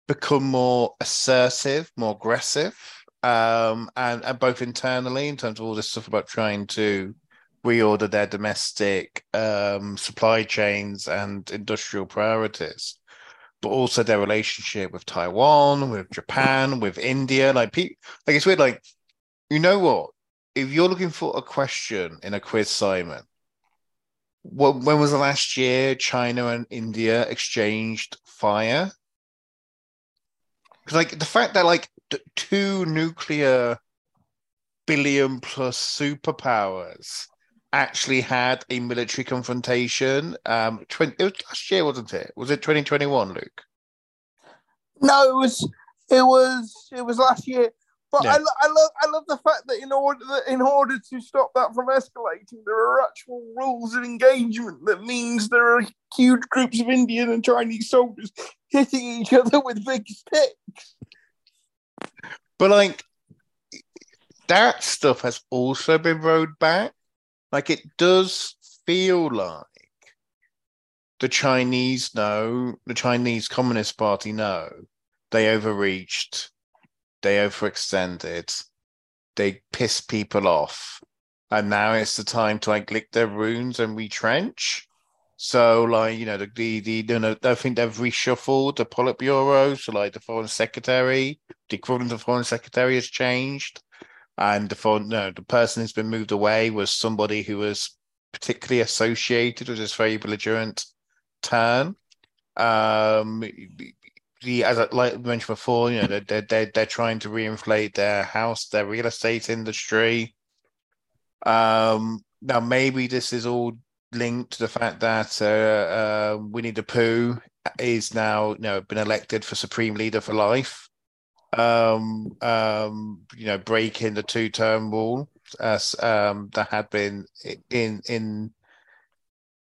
become more assertive, more aggressive, um, and, and both internally in terms of all this stuff about trying to reorder their domestic um, supply chains and industrial priorities, but also their relationship with Taiwan, with Japan, with India. Like, pe- like it's weird. Like, you know what? If you're looking for a question in a quiz, Simon, what, when was the last year China and India exchanged fire? Because like the fact that like t- two nuclear billion plus superpowers actually had a military confrontation, um, twenty it was last year, wasn't it? Was it twenty twenty-one, Luke? No, it was. It was. It was last year. But no. I, lo- I love. I love the fact that in order that in order to stop that from escalating, there are actual rules of engagement that means there are huge groups of Indian and Chinese soldiers hitting each other with big sticks. But like that stuff has also been rolled back. Like it does feel like the Chinese know, the Chinese Communist Party know they overreached, they overextended, they pissed people off, and now it's the time to like lick their wounds and retrench. So, like, you know, the, the, the you know, I think they've reshuffled the Politburo. So, like, the foreign secretary, the equivalent of foreign secretary has changed. And the foreign, no, the person who's been moved away was somebody who was particularly associated with this very belligerent turn. Um, the, as I like mentioned before, you know, they're, they're, they're, they're trying to reinflate their house, their real estate industry. Um, now, maybe this is all linked to the fact that uh, uh, Winnie the Pooh is now, you know, been elected for Supreme Leader for life, um, um, you know, breaking the two-term rule as um, that had been in in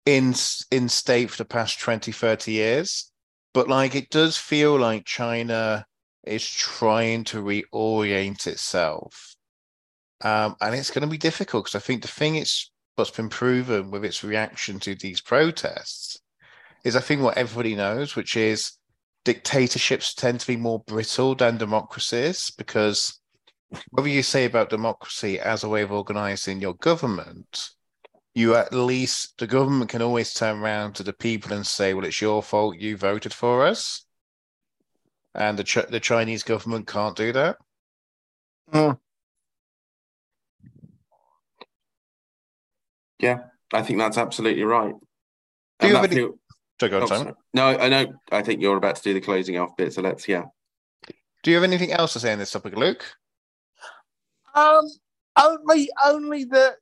in in state for the past twenty, thirty years. But like, it does feel like China is trying to reorient itself. Um, and it's going to be difficult, because I think the thing it's what's been proven with its reaction to these protests is, I think, what everybody knows, which is dictatorships tend to be more brittle than democracies, because whatever you say about democracy as a way of organising your government, you at least, the government can always turn around to the people and say, well, it's your fault, you voted for us. And the, Ch- the Chinese government can't do that. Mm. Yeah, I think that's absolutely right. Do you have any... feel... sorry, go on, Simon. No, I know. I think you're about to do the closing off bit, so let's, yeah. Do you have anything else to say on this topic, Luke? Um, only, only that,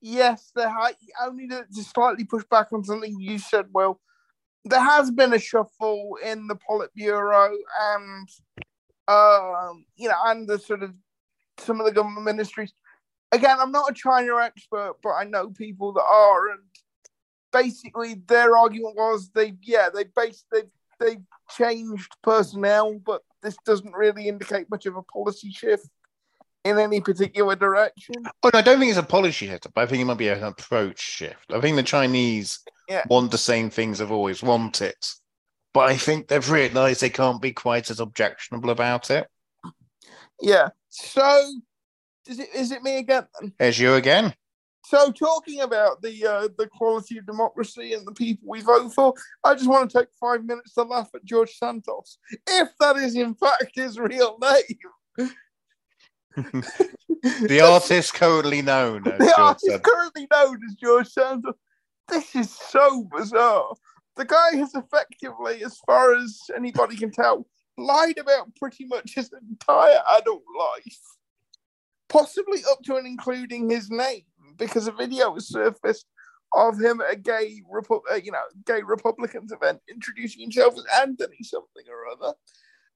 yes, there ha- only that to slightly push back on something you said, Will. There has been a shuffle in the Politburo and, um, you know, and the sort of some of the government ministries. Again, I'm not a China expert, but I know people that are, and basically their argument was they, yeah, they based they they changed personnel, but this doesn't really indicate much of a policy shift in any particular direction. Oh, no, I don't think it's a policy shift, but I think it might be an approach shift. I think the Chinese yeah. want the same things they've always wanted, but I think they've realised they can't be quite as objectionable about it. Yeah. So, is it is it me again? It's you again. So, talking about the uh, the quality of democracy and the people we vote for, I just want to take five minutes to laugh at George Santos, if that is in fact his real name. The artist currently known as the George artist Santos. currently known as George Santos. This is so bizarre. The guy has effectively, as far as anybody can tell, lied about pretty much his entire adult life, possibly up to and including his name, because a video was surfaced of him at a gay, Repu- uh, you know, gay Republicans event introducing himself as Anthony something or other.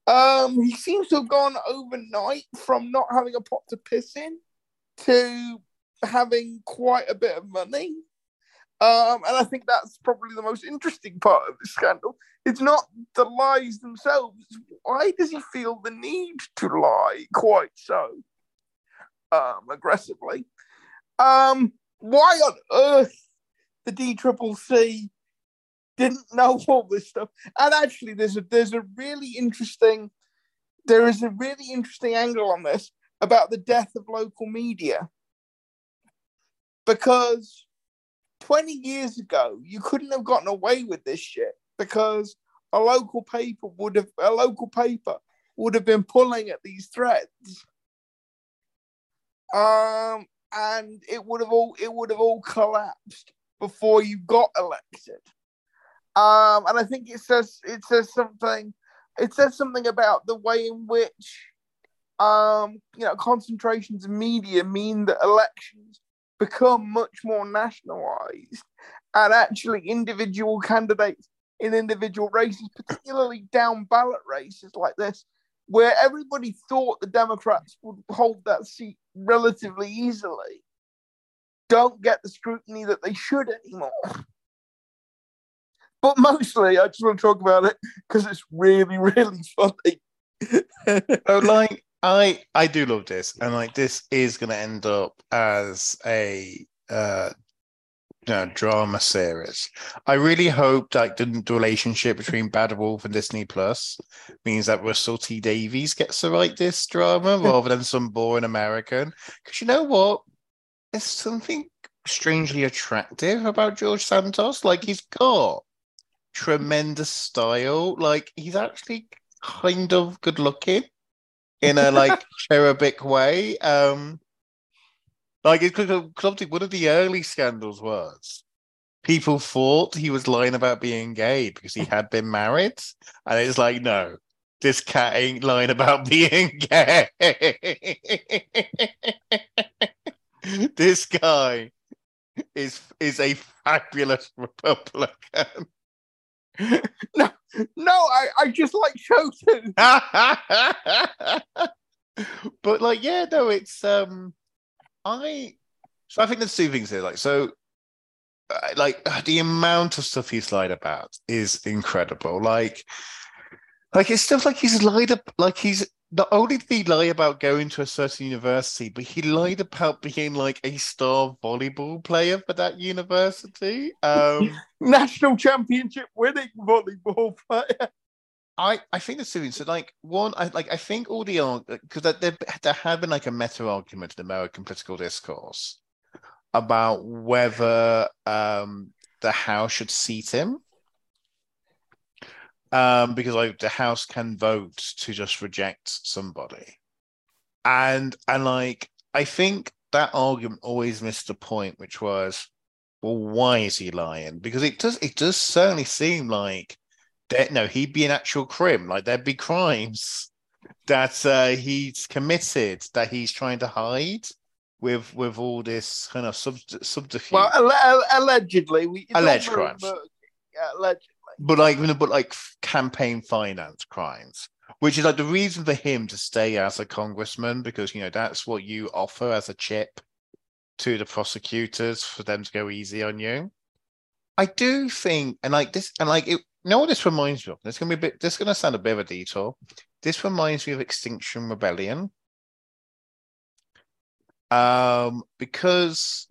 Um, he seems to have gone overnight from not having a pot to piss in to having quite a bit of money. Um, and I think that's probably the most interesting part of the scandal. It's not the lies themselves. Why does he feel the need to lie quite so um, aggressively? Um, why on earth the D C C C didn't know all this stuff? And actually, there's a there's a really interesting there is a really interesting angle on this about the death of local media, because twenty years ago you couldn't have gotten away with this shit, because a local paper would have a local paper would have been pulling at these threads, um, and it would have all it would have all collapsed before you got elected. Um, and I think it says it says something. It says something about the way in which, um, you know, concentrations of media mean that elections become much more nationalised, and actually individual candidates in individual races, particularly down ballot races like this, where everybody thought the Democrats would hold that seat relatively easily, don't get the scrutiny that they should anymore. But mostly, I just want to talk about it because it's really, really funny. So, like, I, I do love this, and like, this is going to end up as a uh, you know, drama series. I really hope like the, the relationship between Bad Wolf and Disney Plus means that Russell T. Davies gets to write this drama rather than some boring American. Because you know what, there's something strangely attractive about George Santos. Like, he's got tremendous style. Like, he's actually kind of good looking in a like cherubic way. Um, like, it's because one of the early scandals was people thought he was lying about being gay because he had been married, and it's like, no, this cat ain't lying about being gay. This guy is is a fabulous Republican. No, no, I, I just like shows. But like, yeah, no, it's um, I so I think there's two things here. Like, so, uh, like the amount of stuff he's lied about is incredible. Like, Like, it's stuff like he's lied up. Like, he's not only did he lie about going to a certain university, but he lied about being like a star volleyball player for that university. Um, National championship winning volleyball player. I, I think that's doing so. Like, one, I like I think all the because there there had been like a meta argument in American political discourse about whether um, the House should seat him. Um, because like the House can vote to just reject somebody, and and like I think that argument always missed the point, which was, well, why is he lying? Because it does it does certainly seem like that. No, he'd be an actual crim. Like, there'd be crimes that uh, he's committed that he's trying to hide with with all this kind of sub- subterfuge. Well, al- allegedly, we alleged crimes. Remember, uh, alleged. But like, but like campaign finance crimes, which is like the reason for him to stay as a congressman, because, you know, that's what you offer as a chip to the prosecutors for them to go easy on you. I do think, and like this, and like it, you know what this reminds me of? This is gonna be a bit. This is gonna sound a bit of a detour. This reminds me of Extinction Rebellion, um, because.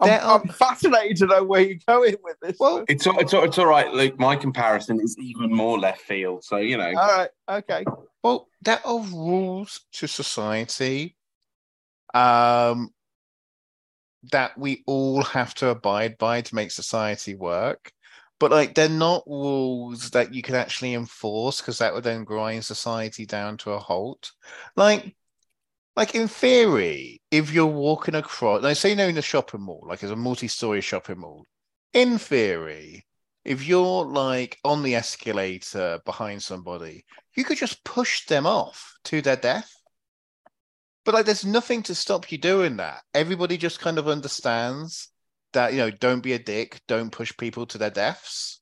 I'm, are... I'm fascinated to know where you're going with this. Well, it's all, it's all, it's all right, Luke. My comparison is even more left field. So, you know. All right. Okay. Well, there are rules to society um, that we all have to abide by to make society work. But, like, they're not rules that you can actually enforce, because that would then grind society down to a halt. Like... Like, in theory, if you're walking across, like, say, you know, in a shopping mall, like it's a multi-story shopping mall, in theory, if you're like on the escalator behind somebody, you could just push them off to their death. But like, there's nothing to stop you doing that. Everybody just kind of understands that, you know, don't be a dick, don't push people to their deaths.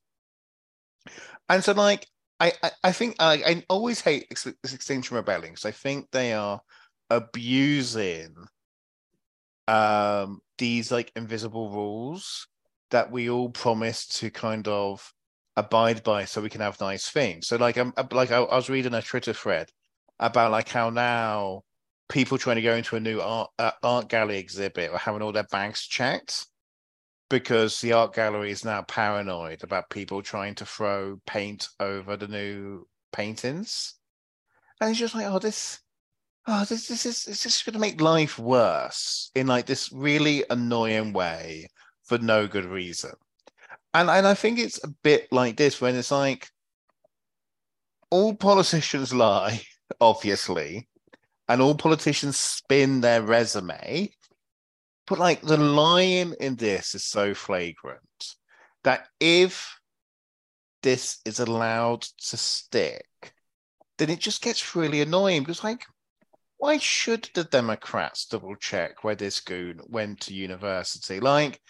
And so, like, I, I, I think I, I always hate ex- Extinction Rebellion, because I think they are abusing um these like invisible rules that we all promise to kind of abide by so we can have nice things. So like i'm like i, I was reading a Twitter thread about like how now people trying to go into a new art uh, art gallery exhibit are having all their bags checked because the art gallery is now paranoid about people trying to throw paint over the new paintings. And it's just like, oh, this Oh, this, this is this is going to make life worse in like this really annoying way for no good reason. And and I think it's a bit like this when it's like, all politicians lie, obviously, and all politicians spin their resume. But like, the lying in this is so flagrant that if this is allowed to stick, then it just gets really annoying, because like, why should the Democrats double check where this goon went to university? Like,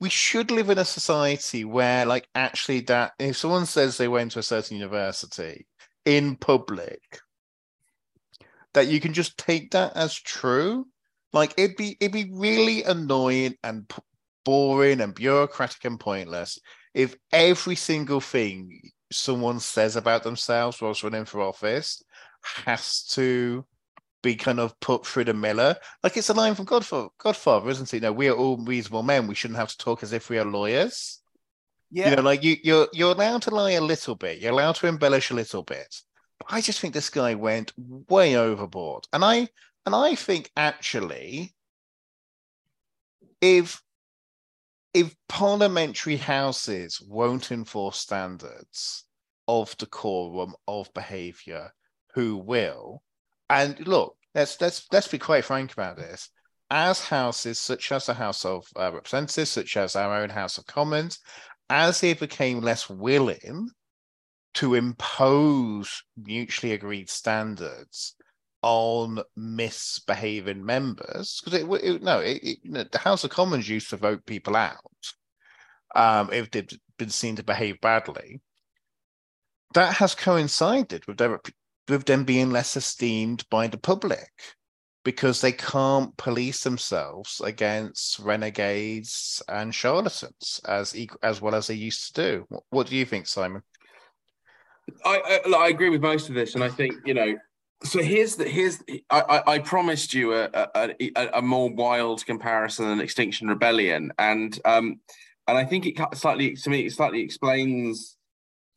we should live in a society where, like, actually that if someone says they went to a certain university in public, that you can just take that as true. Like, it'd be it'd be really annoying and p- boring and bureaucratic and pointless if every single thing someone says about themselves whilst running for office has to be kind of put through the miller. Like, it's a line from Godfather, Godfather, isn't it? No, we are all reasonable men. We shouldn't have to talk as if we are lawyers. Yeah, you know, like you, you're you're allowed to lie a little bit. You're allowed to embellish a little bit. But I just think this guy went way overboard. And I and I think actually, if if parliamentary houses won't enforce standards of decorum of behaviour, who will? And look, let's let's let's be quite frank about this. As houses, such as the House of uh, Representatives, such as our own House of Commons, as they became less willing to impose mutually agreed standards on misbehaving members, because it, it no, it, it, the House of Commons used to vote people out um, if they'd been seen to behave badly. That has coincided with their with them being less esteemed by the public, because they can't police themselves against renegades and charlatans as equal, as well as they used to do. What do you think, Simon? I, I, I agree with most of this, and I think, you know, so here's the, here's, the, I, I, I promised you a, a, a, a more wild comparison than Extinction Rebellion, and um, and I think it slightly, to me, it slightly explains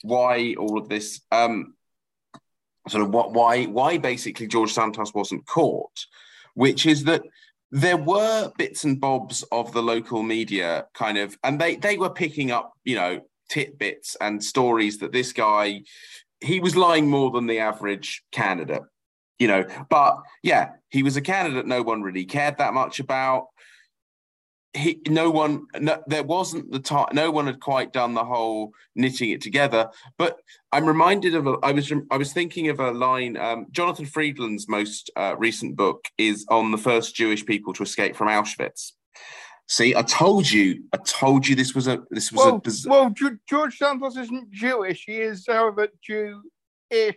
why all of this, um, sort of what, why, why basically George Santos wasn't caught, which is that there were bits and bobs of the local media kind of, and they, they were picking up, you know, tidbits and stories that this guy, he was lying more than the average candidate, you know, but yeah, he was a candidate no one really cared that much about. He, no one, no, there wasn't the time, no one had quite done the whole knitting it together. But I'm reminded of, a, I was I was thinking of a line, um, Jonathan Friedland's most uh, recent book is on the first Jewish people to escape from Auschwitz. See, I told you, I told you this was a, this was well, a... Bizarre... Well, G- George Santos isn't Jewish, he is, however, Jew-ish.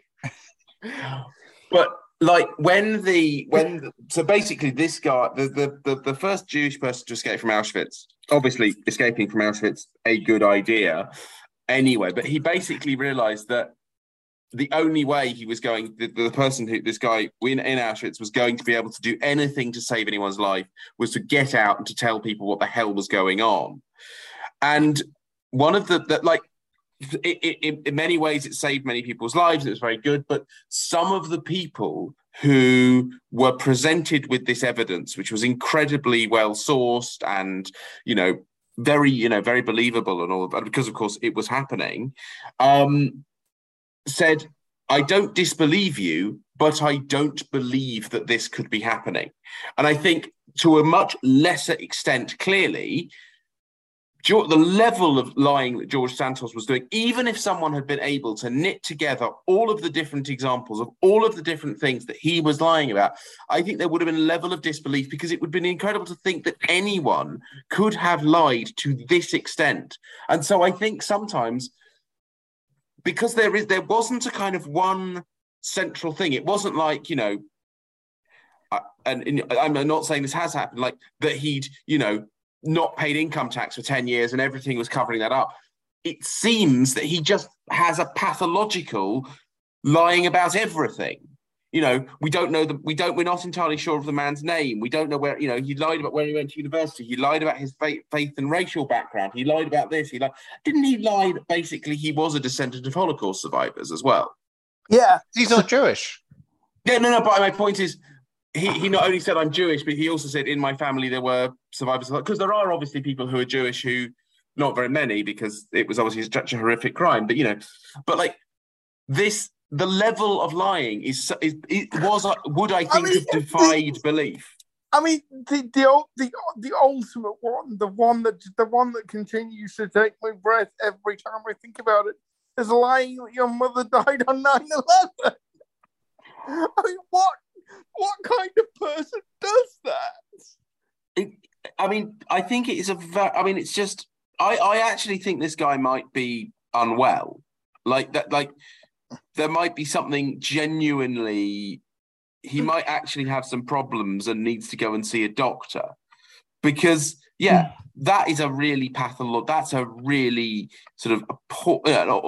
But... Like when the when the, so basically this guy the, the the the first Jewish person to escape from Auschwitz, obviously escaping from Auschwitz a good idea anyway, but he basically realized that the only way he was going the, the person who this guy in, in Auschwitz was going to be able to do anything to save anyone's life was to get out and to tell people what the hell was going on. And one of the that like It, it, it, in many ways, it saved many people's lives. It was very good. But some of the people who were presented with this evidence, which was incredibly well sourced and, you know, very, you know, very believable and all of that, because, of course, it was happening, um, said, I don't disbelieve you, but I don't believe that this could be happening. And I think to a much lesser extent, clearly, the level of lying that George Santos was doing, even if someone had been able to knit together all of the different examples of all of the different things that he was lying about, I think there would have been a level of disbelief, because it would have been incredible to think that anyone could have lied to this extent. And so I think sometimes, because there is there wasn't a kind of one central thing, it wasn't like, you know, I, and, and I'm not saying this has happened, like that he'd, you know, not paid income tax for ten years and everything was covering that up. It seems that he just has a pathological lying about everything. You know, we don't know, the, we don't, we're not entirely sure of the man's name. We don't know where, you know, he lied about where he went to university. He lied about his faith, faith and racial background. He lied about this. He lied, didn't he lie that basically he was a descendant of Holocaust survivors as well? Yeah. He's not Jewish. Yeah, no, no, but my point is, He, he not only said I'm Jewish, but he also said in my family there were survivors, because there are obviously people who are Jewish who, not very many, because it was obviously such a horrific crime. But you know, but like this, the level of lying is, is it was would I think I mean, have defied the, belief. I mean, the the the the ultimate one, the one that the one that continues to take my breath every time I think about it, is lying that your mother died on nine eleven. I mean, what? What kind of person does that? It, I mean, I think it is a. I mean, it's just. I, I actually think this guy might be unwell. Like that. Like there might be something genuinely. He might actually have some problems and needs to go and see a doctor, because yeah, that is a really pathological. That's a really sort of. Poor, you know,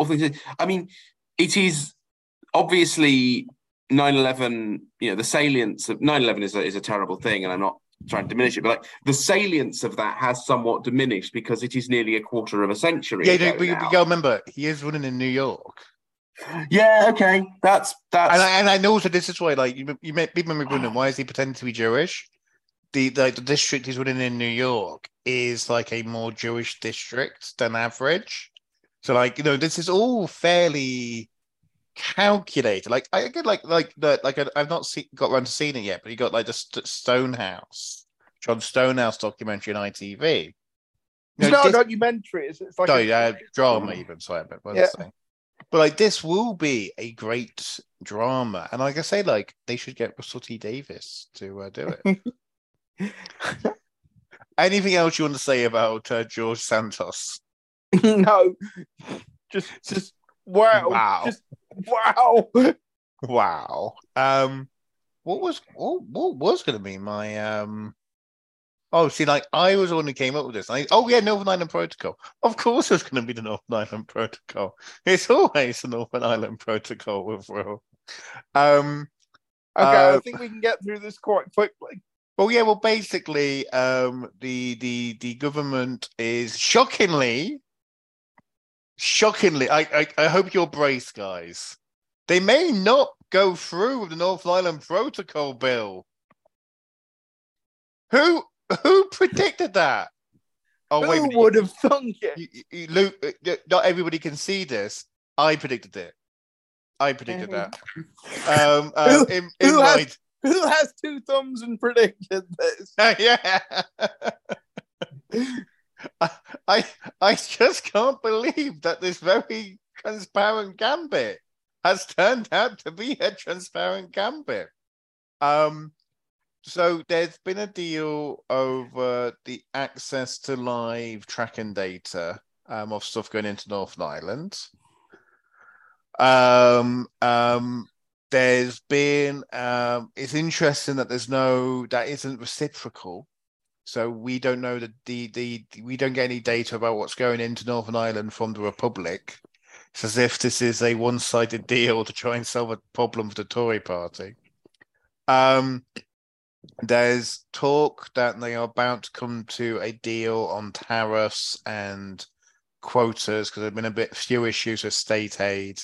I mean, it is obviously. nine eleven, you know, the salience of nine eleven is a, is a terrible thing, and I'm not trying to diminish it, but like the salience of that has somewhat diminished because it is nearly a quarter of a century. Yeah, ago but you got to remember, he is running in New York. Yeah, okay, that's that's. And I, and I know so this is why, like, you you may be wondering why is he pretending to be Jewish? The like the district he's running in New York is like a more Jewish district than average. So, like, you know, this is all fairly. Calculated, like I get, like like the, like I've not see, got around to seeing it yet, but you got like the St- Stonehouse, John Stonehouse documentary on I T V. You know, it's not this, a documentary, it's, it's like no, a uh, drama even. Sorry, but what yeah. But like this will be a great drama, and like I say, like they should get Russell T. Davies to uh, do it. Anything else you want to say about uh, George Santos? No, just just wow, wow. Just, Wow! Wow! Um, what was what, what was going to be my um oh, see, like, I was the one who came up with this. I, oh, yeah, Northern Ireland Protocol. Of course it's going to be the Northern Ireland Protocol. It's always the Northern Ireland Protocol with Roe. Um, okay, uh, I think we can get through this quite quickly. Well, yeah, well, basically, um, the, the, the government is shockingly, shockingly, I, I, I hope you're braced, guys. They may not go through with the Northern Ireland Protocol bill. Who who predicted that? Oh, who wait would have thunk it? You, you, Luke, not everybody can see this. I predicted it. I predicted that. Um, um, who, in, in who, my... has, who has two thumbs and predicted this? Yeah. I, I I just can't believe that this very transparent gambit has turned out to be a transparent gambit. Um. So there's been a deal over the access to live tracking data um, of stuff going into Northern Ireland. Um, um, there's been, um, it's interesting that there's no, that isn't reciprocal. So we don't know that the, the, we don't get any data about what's going into Northern Ireland from the Republic. It's as if this is a one-sided deal to try and solve a problem for the Tory party. Um, There's talk that they are about to come to a deal on tariffs and quotas because there have been a bit few issues with state aid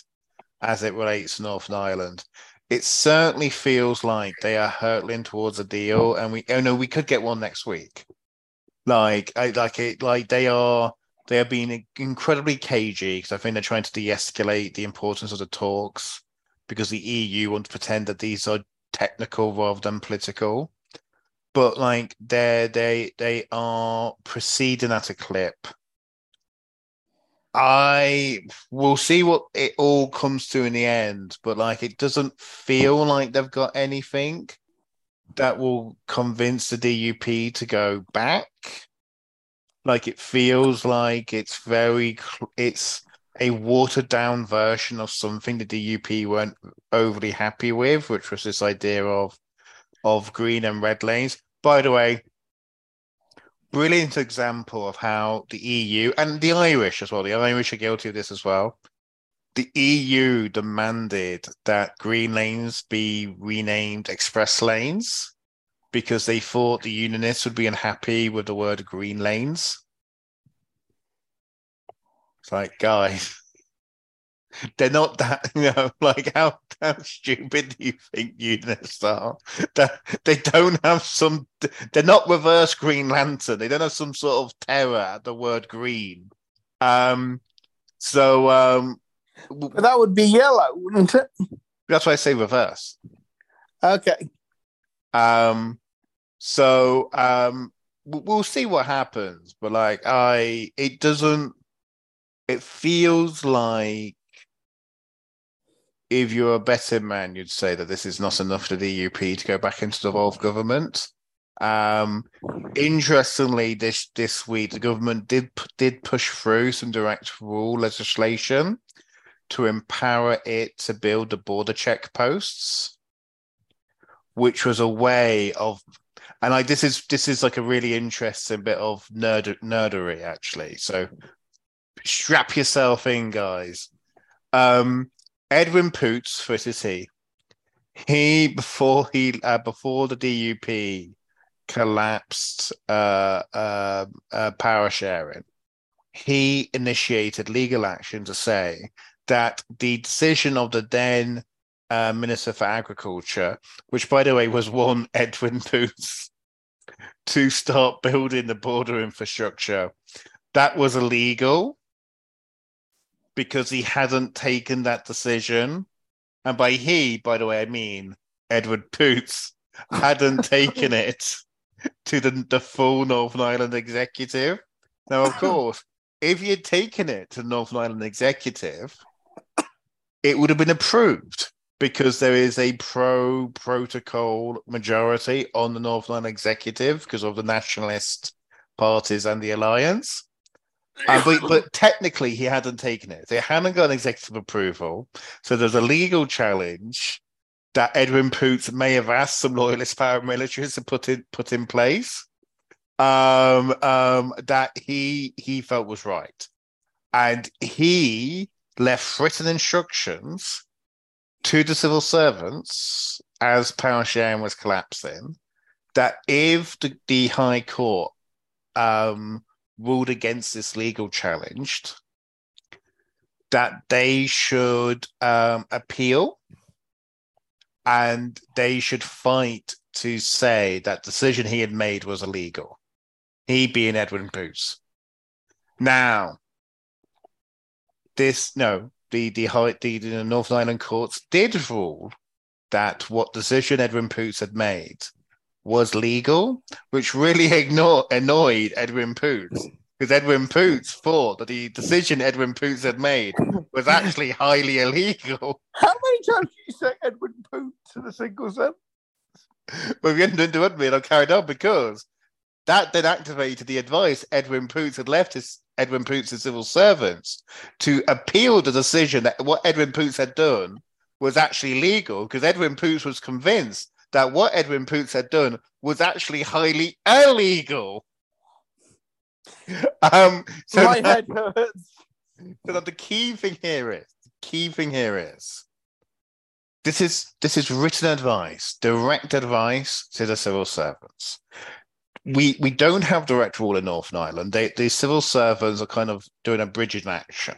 as it relates to Northern Ireland. It certainly feels like they are hurtling towards a deal, and we oh no, we could get one next week. Like I like it, like they are they are being incredibly cagey because I think they're trying to de-escalate the importance of the talks because the E U wants to pretend that these are technical rather than political, but like they they they are proceeding at a clip. I will see what it all comes to in the end, but like it doesn't feel like they've got anything that will convince the D U P to go back. Like it feels like it's very it's a watered-down version of something the D U P weren't overly happy with, which was this idea of of green and red lanes. By the way, brilliant example of how the E U, and the Irish as well, the Irish are guilty of this as well. The E U demanded that green lanes be renamed express lanes because they thought the unionists would be unhappy with the word green lanes. It's like, guys, they're not that, you know, like how, how stupid do you think unionists are? That they don't have some, they're not reverse Green Lantern. They don't have some sort of terror at the word green. Um, so um, but that would be yellow, wouldn't it? That's why I say reverse. Okay. Um. So um, we'll see what happens. But like, I, it doesn't. It feels like if you're a betting man, you'd say that this is not enough for the D U P to go back into the devolved government. Um, interestingly, this this week, the government did did push through some direct rule legislation to empower it to build the border checkposts, which was a way of... And I, this is this is like a really interesting bit of nerd, nerdery, actually. So... strap yourself in, guys. Um, Edwin Poots, for it is he. He before he uh, before the D U P collapsed uh, uh, uh, power sharing, he initiated legal action to say that the decision of the then uh, Minister for Agriculture, which by the way was one Edwin Poots, to start building the border infrastructure, that was illegal. Because he hadn't taken that decision. And by he, by the way, I mean Edward Poots hadn't taken it to the, the full Northern Ireland executive. Now, of course, if you'd taken it to the Northern Ireland executive, it would have been approved because there is a pro-protocol majority on the Northern Ireland executive because of the nationalist parties and the alliance. Uh, but, but technically, he hadn't taken it. They hadn't got an executive approval. So there's a legal challenge that Edwin Poots may have asked some loyalist paramilitaries to put in, put in place. um, um, that he he felt was right. And he left written instructions to the civil servants as power sharing was collapsing, that if the, the High Court um, ruled against this legal challenge, that they should um, appeal and they should fight to say that decision he had made was illegal, he being Edwin Poots. Now, this, no, the, the, high, the, the Northern Ireland courts did rule that what decision Edwin Poots had made was legal, which really igno- annoyed Edwin Poots, because Edwin Poots thought that the decision Edwin Poots had made was actually highly illegal. How many times did you say Edwin Poots in a single sentence? Well, if you hadn't interrupted me, and I carried on, because that then activated the advice Edwin Poots had left his Edwin Poots and civil servants to appeal the decision that what Edwin Poots had done was actually legal, because Edwin Poots was convinced that what Edwin Poots had done was actually highly illegal. Um, so My that, head hurts. So that the key thing here is, the key thing here is, This is this is written advice, direct advice to the civil servants. We we don't have direct rule in Northern Ireland. They, the civil servants are kind of doing a bridging action.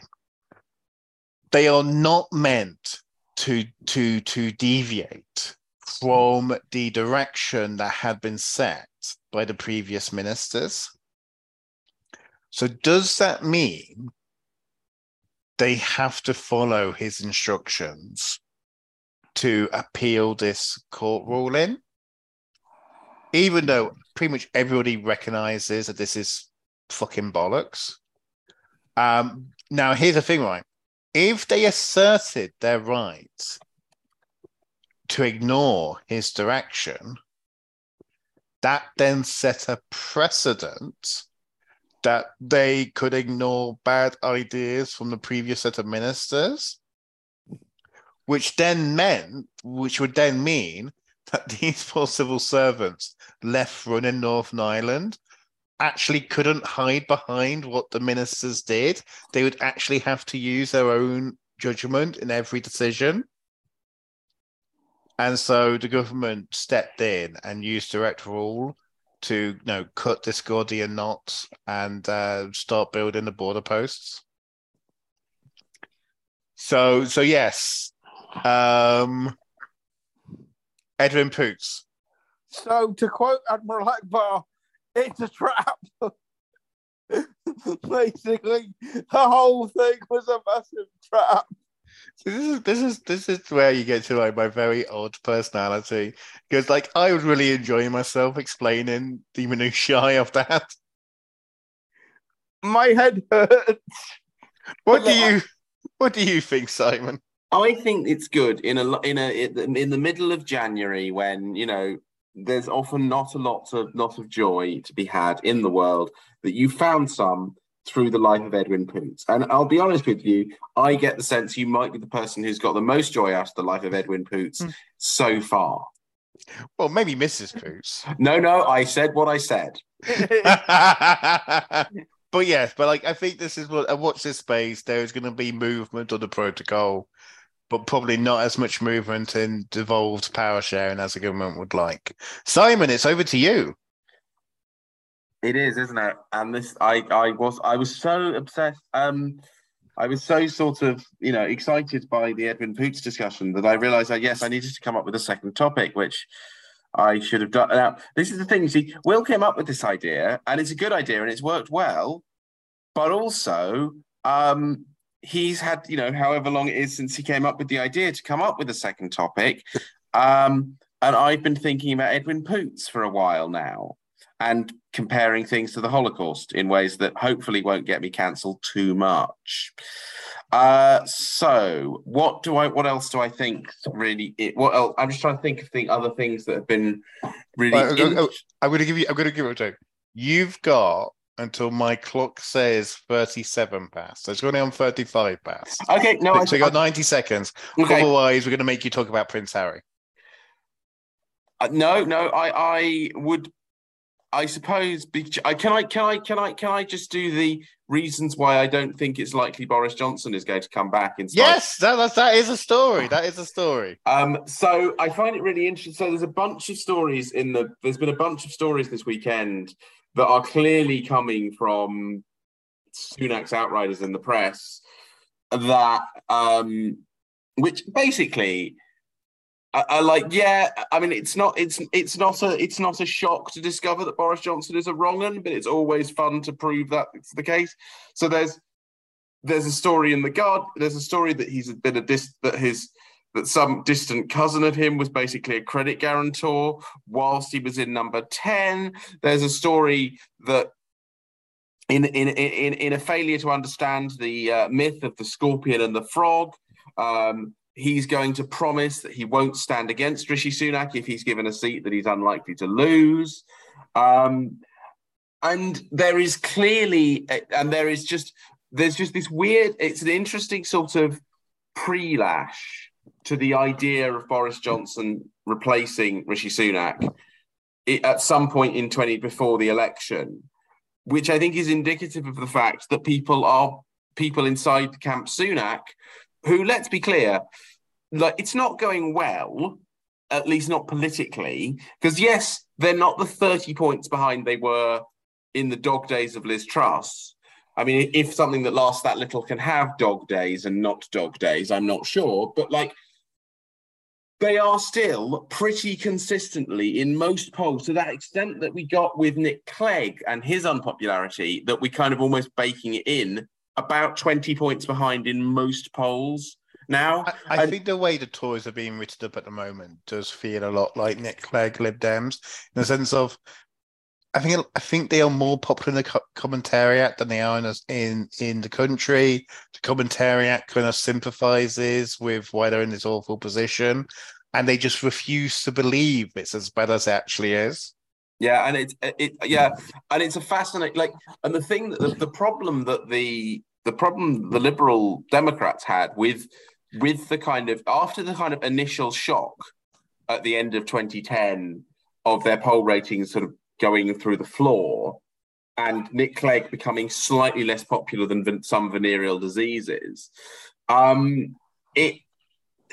They are not meant to to to deviate from the direction that had been set by the previous ministers. So does that mean they have to follow his instructions to appeal this court ruling, even though pretty much everybody recognises that this is fucking bollocks? Um, now, here's the thing, right? If they asserted their right to ignore his direction, that then set a precedent that they could ignore bad ideas from the previous set of ministers, which then meant, which would then mean that these poor civil servants left running Northern Ireland actually couldn't hide behind what the ministers did. They would actually have to use their own judgment in every decision. And so the government stepped in and used direct rule to, you know, cut this Gordian knot and uh, start building the border posts. So, so yes. Um, Edwin Poots. So, to quote Admiral Akbar, it's a trap. Basically, the whole thing was a massive trap. So this is this is this is where you get to like my very odd personality, because like I was really enjoying myself explaining the minutiae of that. My head hurts. What do you What do you think, Simon? I think it's good in a in a in the middle of January, when, you know, there's often not a lot of lot of joy to be had in the world, that you found some through the life of Edwin Poots. And I'll be honest with you, I get the sense you might be the person who's got the most joy out of the life of Edwin Poots mm. so far. Well, maybe Missus Poots. No, no, I said what I said. But yes, but like I think this is what I watch this space. There is going to be movement on the protocol, but probably not as much movement in devolved power sharing as the government would like. Simon, it's over to you. It is, isn't it? And this, I, I was, I was so obsessed. Um, I was so sort of, you know, excited by the Edwin Poots discussion that I realised that yes, I needed to come up with a second topic, which I should have done. Now, this is the thing. See, Will came up with this idea, and it's a good idea, and it's worked well, but also, um. He's had, you know, however long it is since he came up with the idea to come up with a second topic. Um, and I've been thinking about Edwin Poots for a while now and comparing things to the Holocaust in ways that hopefully won't get me cancelled too much. Uh, so what do I, what else do I think really, it, what else? I'm just trying to think of the other things that have been really. Right, I'm, going to, I'm going to give you, I'm going to give it a joke. You've got until my clock says thirty-seven past. So it's running on thirty-five past. Okay, no, so I... So you got ninety seconds. Okay. Otherwise, we're going to make you talk about Prince Harry. Uh, no, no, I, I would... I suppose. I can I can I can I can I just do the reasons why I don't think it's likely Boris Johnson is going to come back in. Yes, that that's, that is a story. That is a story. Um, so I find it really interesting. So there's a bunch of stories in the. There's been a bunch of stories this weekend that are clearly coming from Sunak's outriders in the press. That um, which basically. I, I like, yeah. I mean, it's not, it's, it's not a, it's not a shock to discover that Boris Johnson is a wrong one, but it's always fun to prove that it's the case. So there's, there's a story in the Guard. There's a story that he's been a dis that his that some distant cousin of him was basically a credit guarantor whilst he was in number ten. There's a story that. In in in in a failure to understand the uh, myth of the scorpion and the frog. Um, He's going to promise that he won't stand against Rishi Sunak if he's given a seat that he's unlikely to lose. Um, and there is clearly, and there is just, there's just this weird, it's an interesting sort of pre-lash to the idea of Boris Johnson replacing Rishi Sunak at some point in twenty before the election, which I think is indicative of the fact that people are, people inside Camp Sunak, who, let's be clear, like it's not going well, at least not politically, because, yes, they're not the thirty points behind they were in the dog days of Liz Truss. I mean, if something that lasts that little can have dog days and not dog days, I'm not sure. But, like, they are still pretty consistently in most polls to that extent that we got with Nick Clegg and his unpopularity, that we kind of almost baking it in, about twenty points behind in most polls now. I, I and, think the way the Tories are being written up at the moment does feel a lot like Nick Clegg, Lib Dems, in the sense of, I think I think they are more popular in the co commentariat than they are in, in, in the country. The commentariat kind of sympathises with why they're in this awful position, and they just refuse to believe it's as bad as it actually is. Yeah, and it's it yeah, and it's a fascinating like, and the thing that the, the problem that the the problem the Liberal Democrats had with with the kind of after the kind of initial shock at the end of twenty ten of their poll ratings sort of going through the floor, and Nick Clegg becoming slightly less popular than some venereal diseases, um, it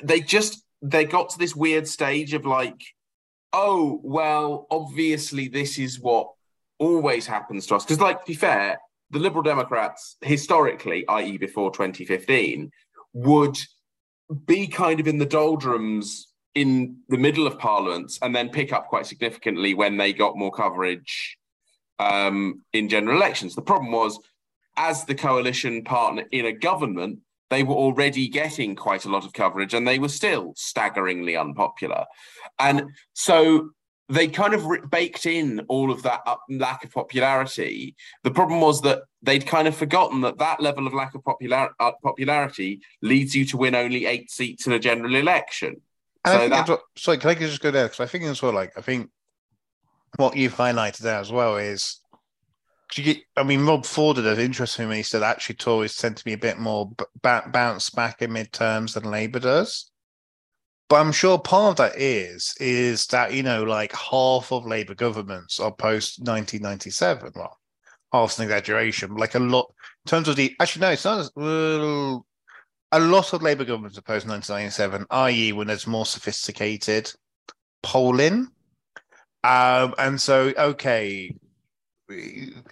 they just they got to this weird stage of like, oh, well, obviously this is what always happens to us. Because, like, to be fair, the Liberal Democrats historically, that is before twenty fifteen, would be kind of in the doldrums in the middle of parliaments and then pick up quite significantly when they got more coverage um, in general elections. The problem was, as the coalition partner in a government, they were already getting quite a lot of coverage and they were still staggeringly unpopular. And so they kind of baked in all of that up, lack of popularity. The problem was that they'd kind of forgotten that that level of lack of popular, uh, popularity leads you to win only eight seats in a general election. And so I think that... what, sorry, can I just go there? Because I think as well, like, I think what you've highlighted there as well is, you get, I mean, Rob Ford did an interesting when he said actually Tories tend to be a bit more bounce back in midterms than Labour does. But I'm sure part of that is, is that, you know, like half of Labour governments are post nineteen ninety-seven. Well, half's an exaggeration, but like a lot, in terms of the, actually, no, it's not as, well, a lot of Labour governments are post nineteen ninety-seven, that is when there's more sophisticated polling. Um, and so, okay,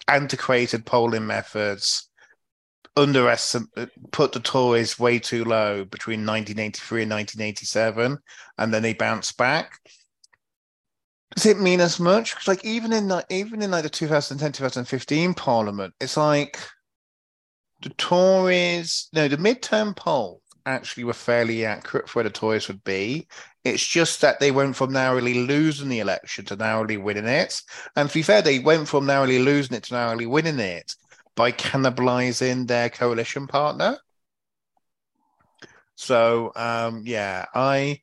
antiquated polling methods underestimate put the Tories way too low between nineteen eighty-three and nineteen eighty-seven, and then they bounced back. Does it mean as much? Because like even in like even in like the two thousand ten, two thousand fifteen Parliament, it's like the Tories. No, the midterm polls actually were fairly accurate for where the Tories would be. It's just that they went from narrowly losing the election to narrowly winning it. And to be fair, they went from narrowly losing it to narrowly winning it by cannibalizing their coalition partner. So, um, yeah, I...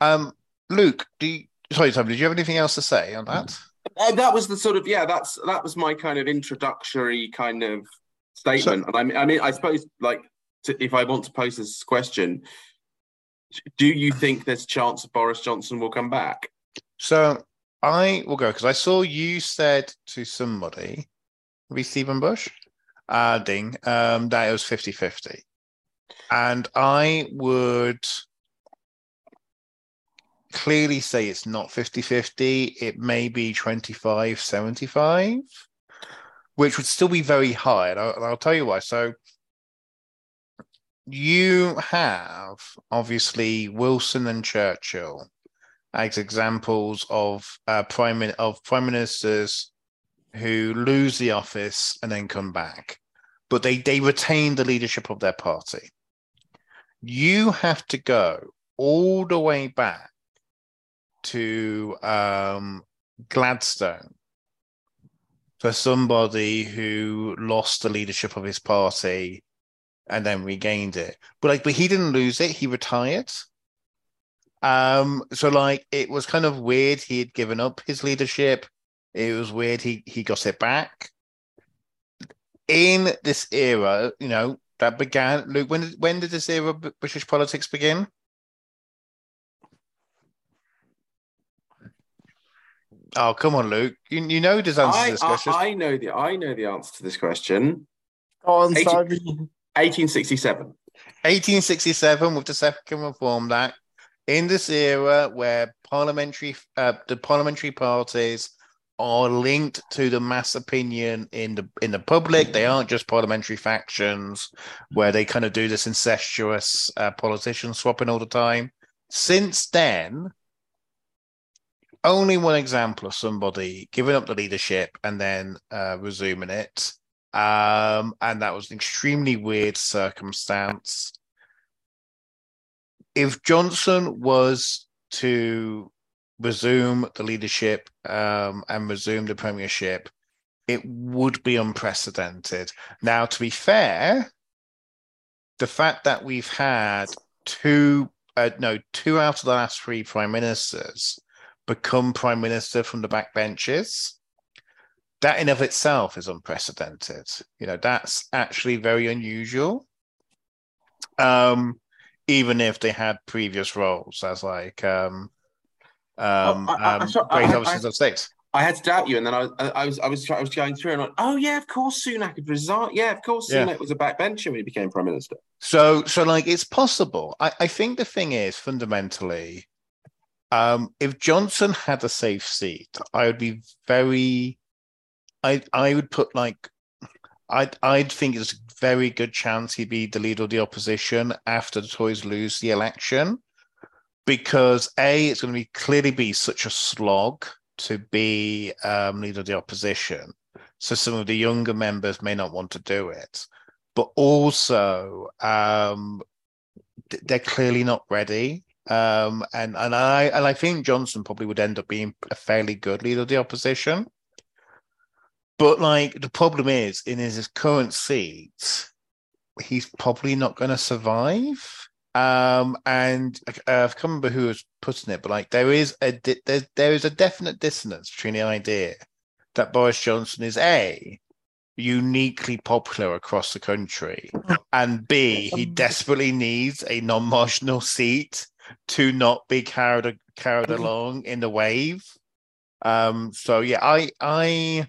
Um, Luke, do you, sorry, Tom, did you have anything else to say on that? Uh, that was the sort of, yeah, that's that was my kind of introductory kind of statement. So, and I, I mean, I suppose, like, to, if I want to pose this question... Do you think there's a chance that Boris Johnson will come back? So I will go, because I saw you said to somebody, maybe Stephen Bush, uh, ding, um, that it was fifty-fifty. And I would clearly say it's not fifty-fifty. It may be twenty-five seventy-five, which would still be very high. And I'll, and I'll tell you why. So you have, obviously, Wilson and Churchill as examples of uh, prime of prime ministers who lose the office and then come back, but they, they retain the leadership of their party. You have to go all the way back to um, Gladstone for somebody who lost the leadership of his party and then regained it. But like, but he didn't lose it; he retired. Um, so like, it was kind of weird. He had given up his leadership. It was weird. He he got it back. In this era, you know, that began. Luke, when did, when did this era of British politics begin? Oh, come on, Luke. You you know this answer I, to this question. I, I know the I know the answer to this question. Oh, I'm sorry. eighteen sixty-seven. eighteen sixty-seven with the Second Reform Act. In this era where parliamentary uh, the parliamentary parties are linked to the mass opinion in the in the public, they aren't just parliamentary factions where they kind of do this incestuous uh, politician swapping all the time. Since then, only one example of somebody giving up the leadership and then uh, resuming it, um, and that was an extremely weird circumstance. If Johnson was to resume the leadership um, and resume the premiership, it would be unprecedented. Now, to be fair, the fact that we've had two, uh, no, two out of the last three prime ministers become prime minister from the backbenches, that in of itself is unprecedented. You know, that's actually very unusual. Um. Even if they had previous roles as like um, um, oh, I, I, um, sorry, great officers of state. I had to doubt you, and then I, I, I was I was I was going through and like, oh yeah, of course Sunak had resigned. Yeah, of course Sunak yeah. was a backbencher when he became prime minister. So so like it's possible. I, I think the thing is fundamentally, um, if Johnson had a safe seat, I would be very, I I would put like. I'd, I'd think it's a very good chance he'd be the leader of the opposition after the Tories lose the election, because A, it's going to be clearly be such a slog to be um, leader of the opposition. So some of the younger members may not want to do it, but also um, they're clearly not ready. Um, and and I and I think Johnson probably would end up being a fairly good leader of the opposition. But like the problem is, in his current seat, he's probably not going to survive. Um, and uh, I can't remember who was putting it, but like there is a di- there, there is a definite dissonance between the idea that Boris Johnson is A, uniquely popular across the country, and B, he desperately needs a non-marginal seat to not be carried carried along in the wave. Um, so yeah, I I.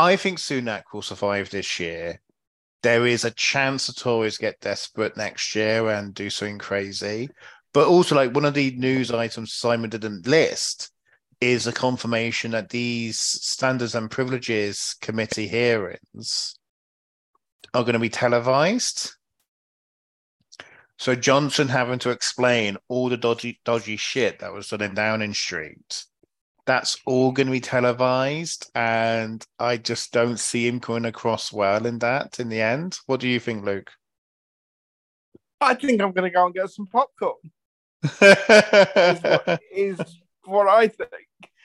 I think Sunak will survive this year. There is a chance the Tories get desperate next year and do something crazy. But also, like, one of the news items Simon didn't list is the confirmation that these Standards and Privileges Committee hearings are going to be televised. So Johnson having to explain all the dodgy, dodgy shit that was done in Downing Street, that's all going to be televised, and I just don't see him coming across well in that in the end. What do you think, Luke? I think I'm going to go and get some popcorn. is, what, is what I think.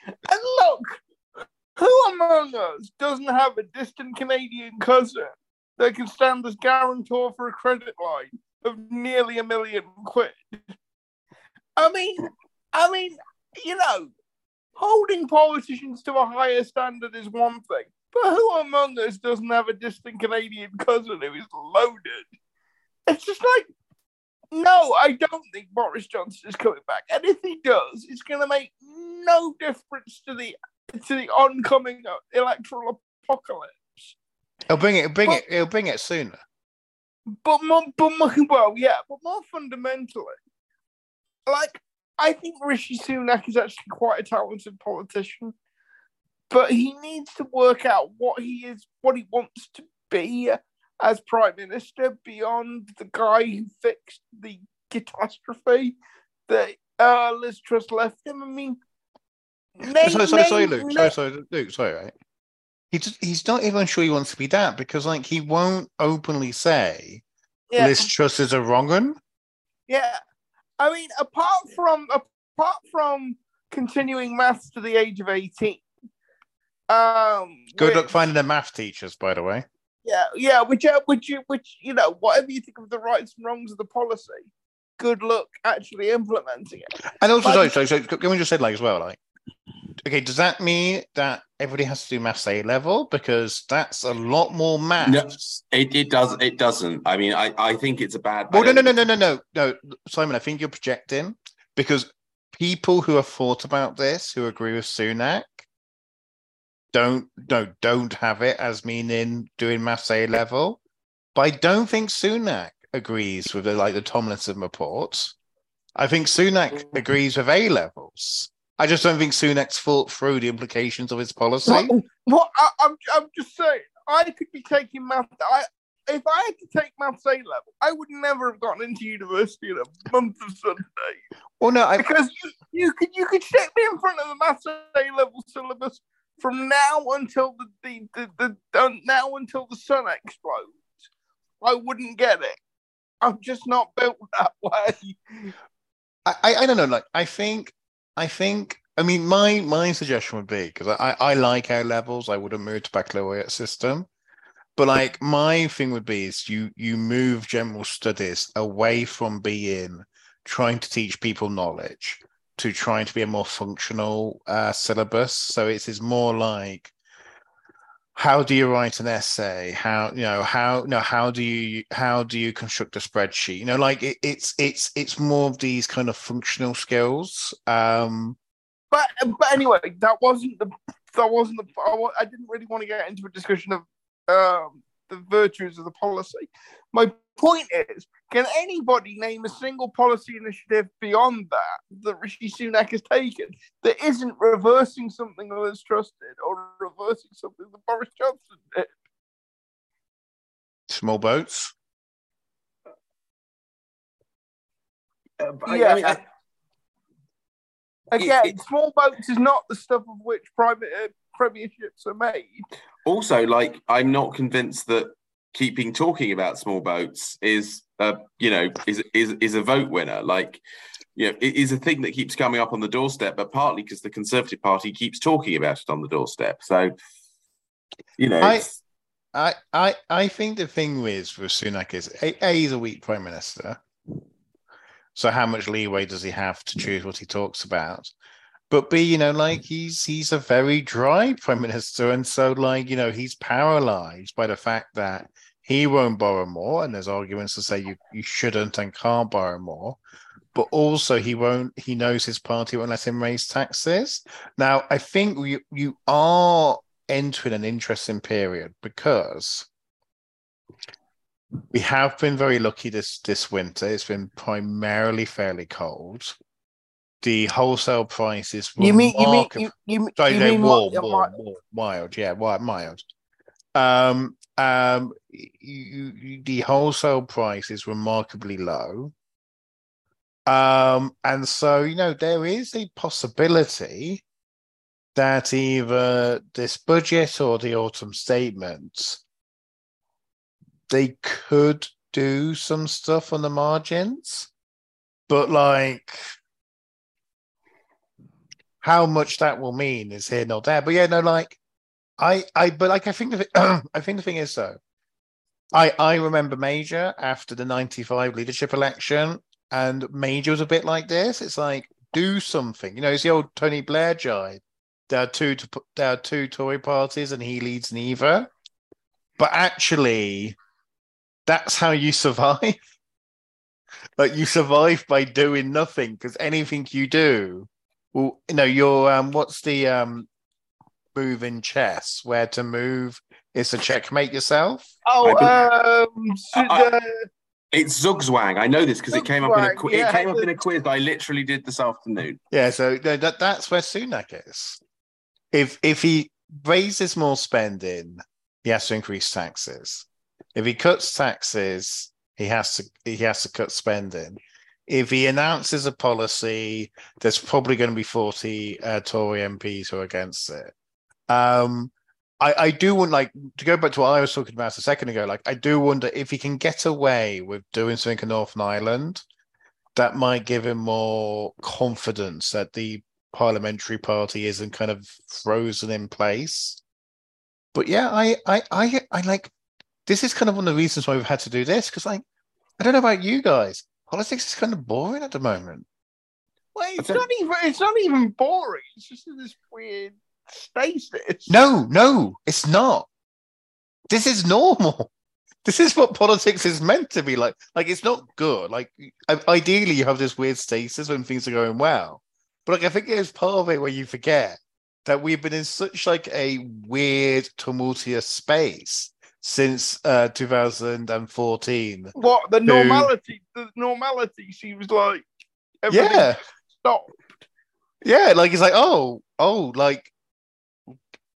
And look, who among us doesn't have a distant Canadian cousin that can stand as guarantor for a credit line of nearly a million quid? I mean, I mean, you know, holding politicians to a higher standard is one thing, but who among us doesn't have a distant Canadian cousin who is loaded? It's just like, No, I don't think Boris Johnson is coming back. And if he does, it's going to make no difference to the to the oncoming electoral apocalypse. It'll bring it. Bring but, it. It'll bring it sooner. But more, but more, well, yeah. But more fundamentally, like I think Rishi Sunak is actually quite a talented politician, but he needs to work out what he is, what he wants to be as Prime Minister beyond the guy who fixed the catastrophe that uh, Liz Truss left him. I mean, name, sorry, sorry, name, sorry, Luke. Name. Sorry, sorry, Luke. Sorry, right? He just, he's not even sure he wants to be that because, like, he won't openly say yeah. Liz Truss is a wrong one. Yeah, I mean, apart from apart from continuing maths to the age of eighteen. Um, Good which, luck finding the math teachers, by the way. Yeah, yeah, which, which, which, you know, whatever you think of the rights and wrongs of the policy, good luck actually implementing it. And also, like, sorry, sorry, so can we just say, like, as well, like, okay, does that mean that everybody has to do maths A level? Because that's a lot more maths. No, it, it, does, it doesn't. I mean, I, I think it's a bad... Well, no, no, no, no, no, no, no, Simon, I think you're projecting, because people who have thought about this, who agree with Sunak, Don't no, don't have it as meaning doing maths A level, but I don't think Sunak agrees with the, like the Tomlinson reports. I think Sunak agrees with A levels. I just don't think Sunak's thought through the implications of his policy. Well, well I, I'm I'm just saying, I could be taking math. I if I had to take maths A level, I would never have gotten into university in a month of Sunday. Well, no, I, because you, you could you could stick me in front of the maths A level syllabus from now until the, the, the, the, the now until the sun explodes. I wouldn't get it. I'm just not built that way. I, I, I don't know. Like I think I think I mean my my suggestion would be, because I, I, I like A levels. I would have moved to baccalaureate system, but like my thing would be is you you move general studies away from being trying to teach people knowledge to trying to be a more functional uh, syllabus. So it's, it's more like, how do you write an essay? How, you know, how, no, how do you, how do you construct a spreadsheet? You know, like it, it's, it's, it's more of these kind of functional skills. Um, but, but anyway, that wasn't the, that wasn't the, I didn't really want to get into a discussion of um, the virtues of the policy. My point is, can anybody name a single policy initiative beyond that that Rishi Sunak has taken that isn't reversing something that is trusted or reversing something that Boris Johnson did? Small boats. Uh, I, yeah. I mean, I, Again, it, it, small boats is not the stuff of which private uh, premierships are made. Also, like, I'm not convinced that keeping talking about small boats is, uh, you know, is is is a vote winner. Like, you know, it is a thing that keeps coming up on the doorstep, but partly because the Conservative Party keeps talking about it on the doorstep. So, you know, I I I, I think the thing with, with Sunak is a, a he's a weak prime minister. So how much leeway does he have to choose what he talks about? But B, you know, like he's he's a very dry prime minister, and so like you know he's paralysed by the fact that he won't borrow more, and there's arguments to say you, you shouldn't and can't borrow more, but also he won't. He knows his party won't let him raise taxes. Now, I think you you are entering an interesting period because we have been very lucky this this winter. It's been primarily fairly cold. The wholesale price is you mean you mean you, you, sorry, you no, mean warm, mild, warm, warm, mild, yeah, mild. Um, um, you, you, the wholesale price is remarkably low, um, and so you know there is a possibility that either this budget or the autumn statement, they could do some stuff on the margins, but like. How much that will mean is here nor there, but yeah, no, like I, I, but like I think the, th- I think the thing is though, I, I remember Major after the ninety-five leadership election, and Major was a bit like this. It's like do something, you know. It's the old Tony Blair jive. There are two, to, there are two Tory parties, and he leads neither. But actually, that's how you survive. Like, you survive by doing nothing, because anything you do, well, you know, you're, um, what's the um, move in chess? Where to move is to checkmate yourself? Oh, um, should, uh, I, it's Zugzwang. I know this because it came up in a qu- yeah. it came up in a quiz I literally did this afternoon. Yeah, so that that's where Sunak is. If if he raises more spending, he has to increase taxes. If he cuts taxes, he has to he has to cut spending. If he announces a policy, there's probably going to be forty uh, Tory M Ps who are against it. Um, I, I do want, like, to go back to what I was talking about a second ago. Like, I do wonder if he can get away with doing something in Northern Ireland that might give him more confidence that the parliamentary party isn't kind of frozen in place. But yeah, I, I, I, I like. This is kind of one of the reasons why we've had to do this, because, like, I don't know about you guys, politics is kind of boring at the moment. Well, it's not even it's not even boring. It's just in this weird stasis. No, no, it's not. This is normal. This is what politics is meant to be like. Like, it's not good. Like, ideally, you have this weird stasis when things are going well. But, like, I think there's part of it where you forget that we've been in such, like, a weird, tumultuous space since uh, two thousand fourteen. What, the normality? Who, the normality seems like everything yeah. stopped. Yeah, like, it's like, oh, oh, like,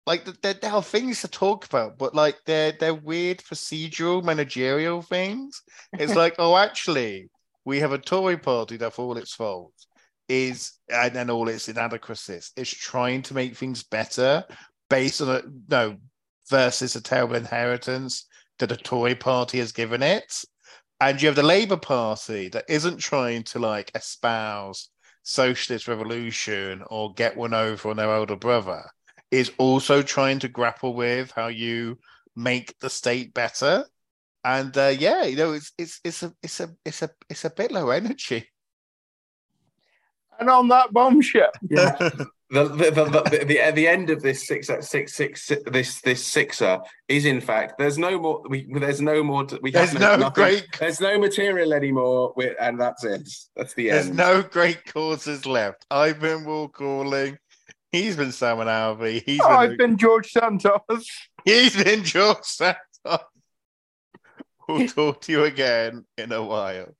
like there are things to talk about, but, like, they're they're weird procedural managerial things. It's like, oh, actually, we have a Tory party that, for all its faults, is and then all its inadequacies, is trying to make things better based on a no. versus a terrible inheritance that the Tory party has given it. And you have the Labour Party that isn't trying to, like, espouse socialist revolution or get one over on their older brother, is also trying to grapple with how you make the state better. And uh, yeah, you know, it's it's it's a it's a it's a it's a bit low energy. And on that bombshell. Yeah. The the, the, the, the the end of this six six six this this sixer is, in fact, there's no more we there's no more we there's no nothing, great there's no material anymore we, and that's it that's the there's end there's no great causes left. I've been Will Calling, he's been Simon Alvey, he's oh, been I've Luke. been George Santos, he's been George Santos. We'll talk to you again in a while.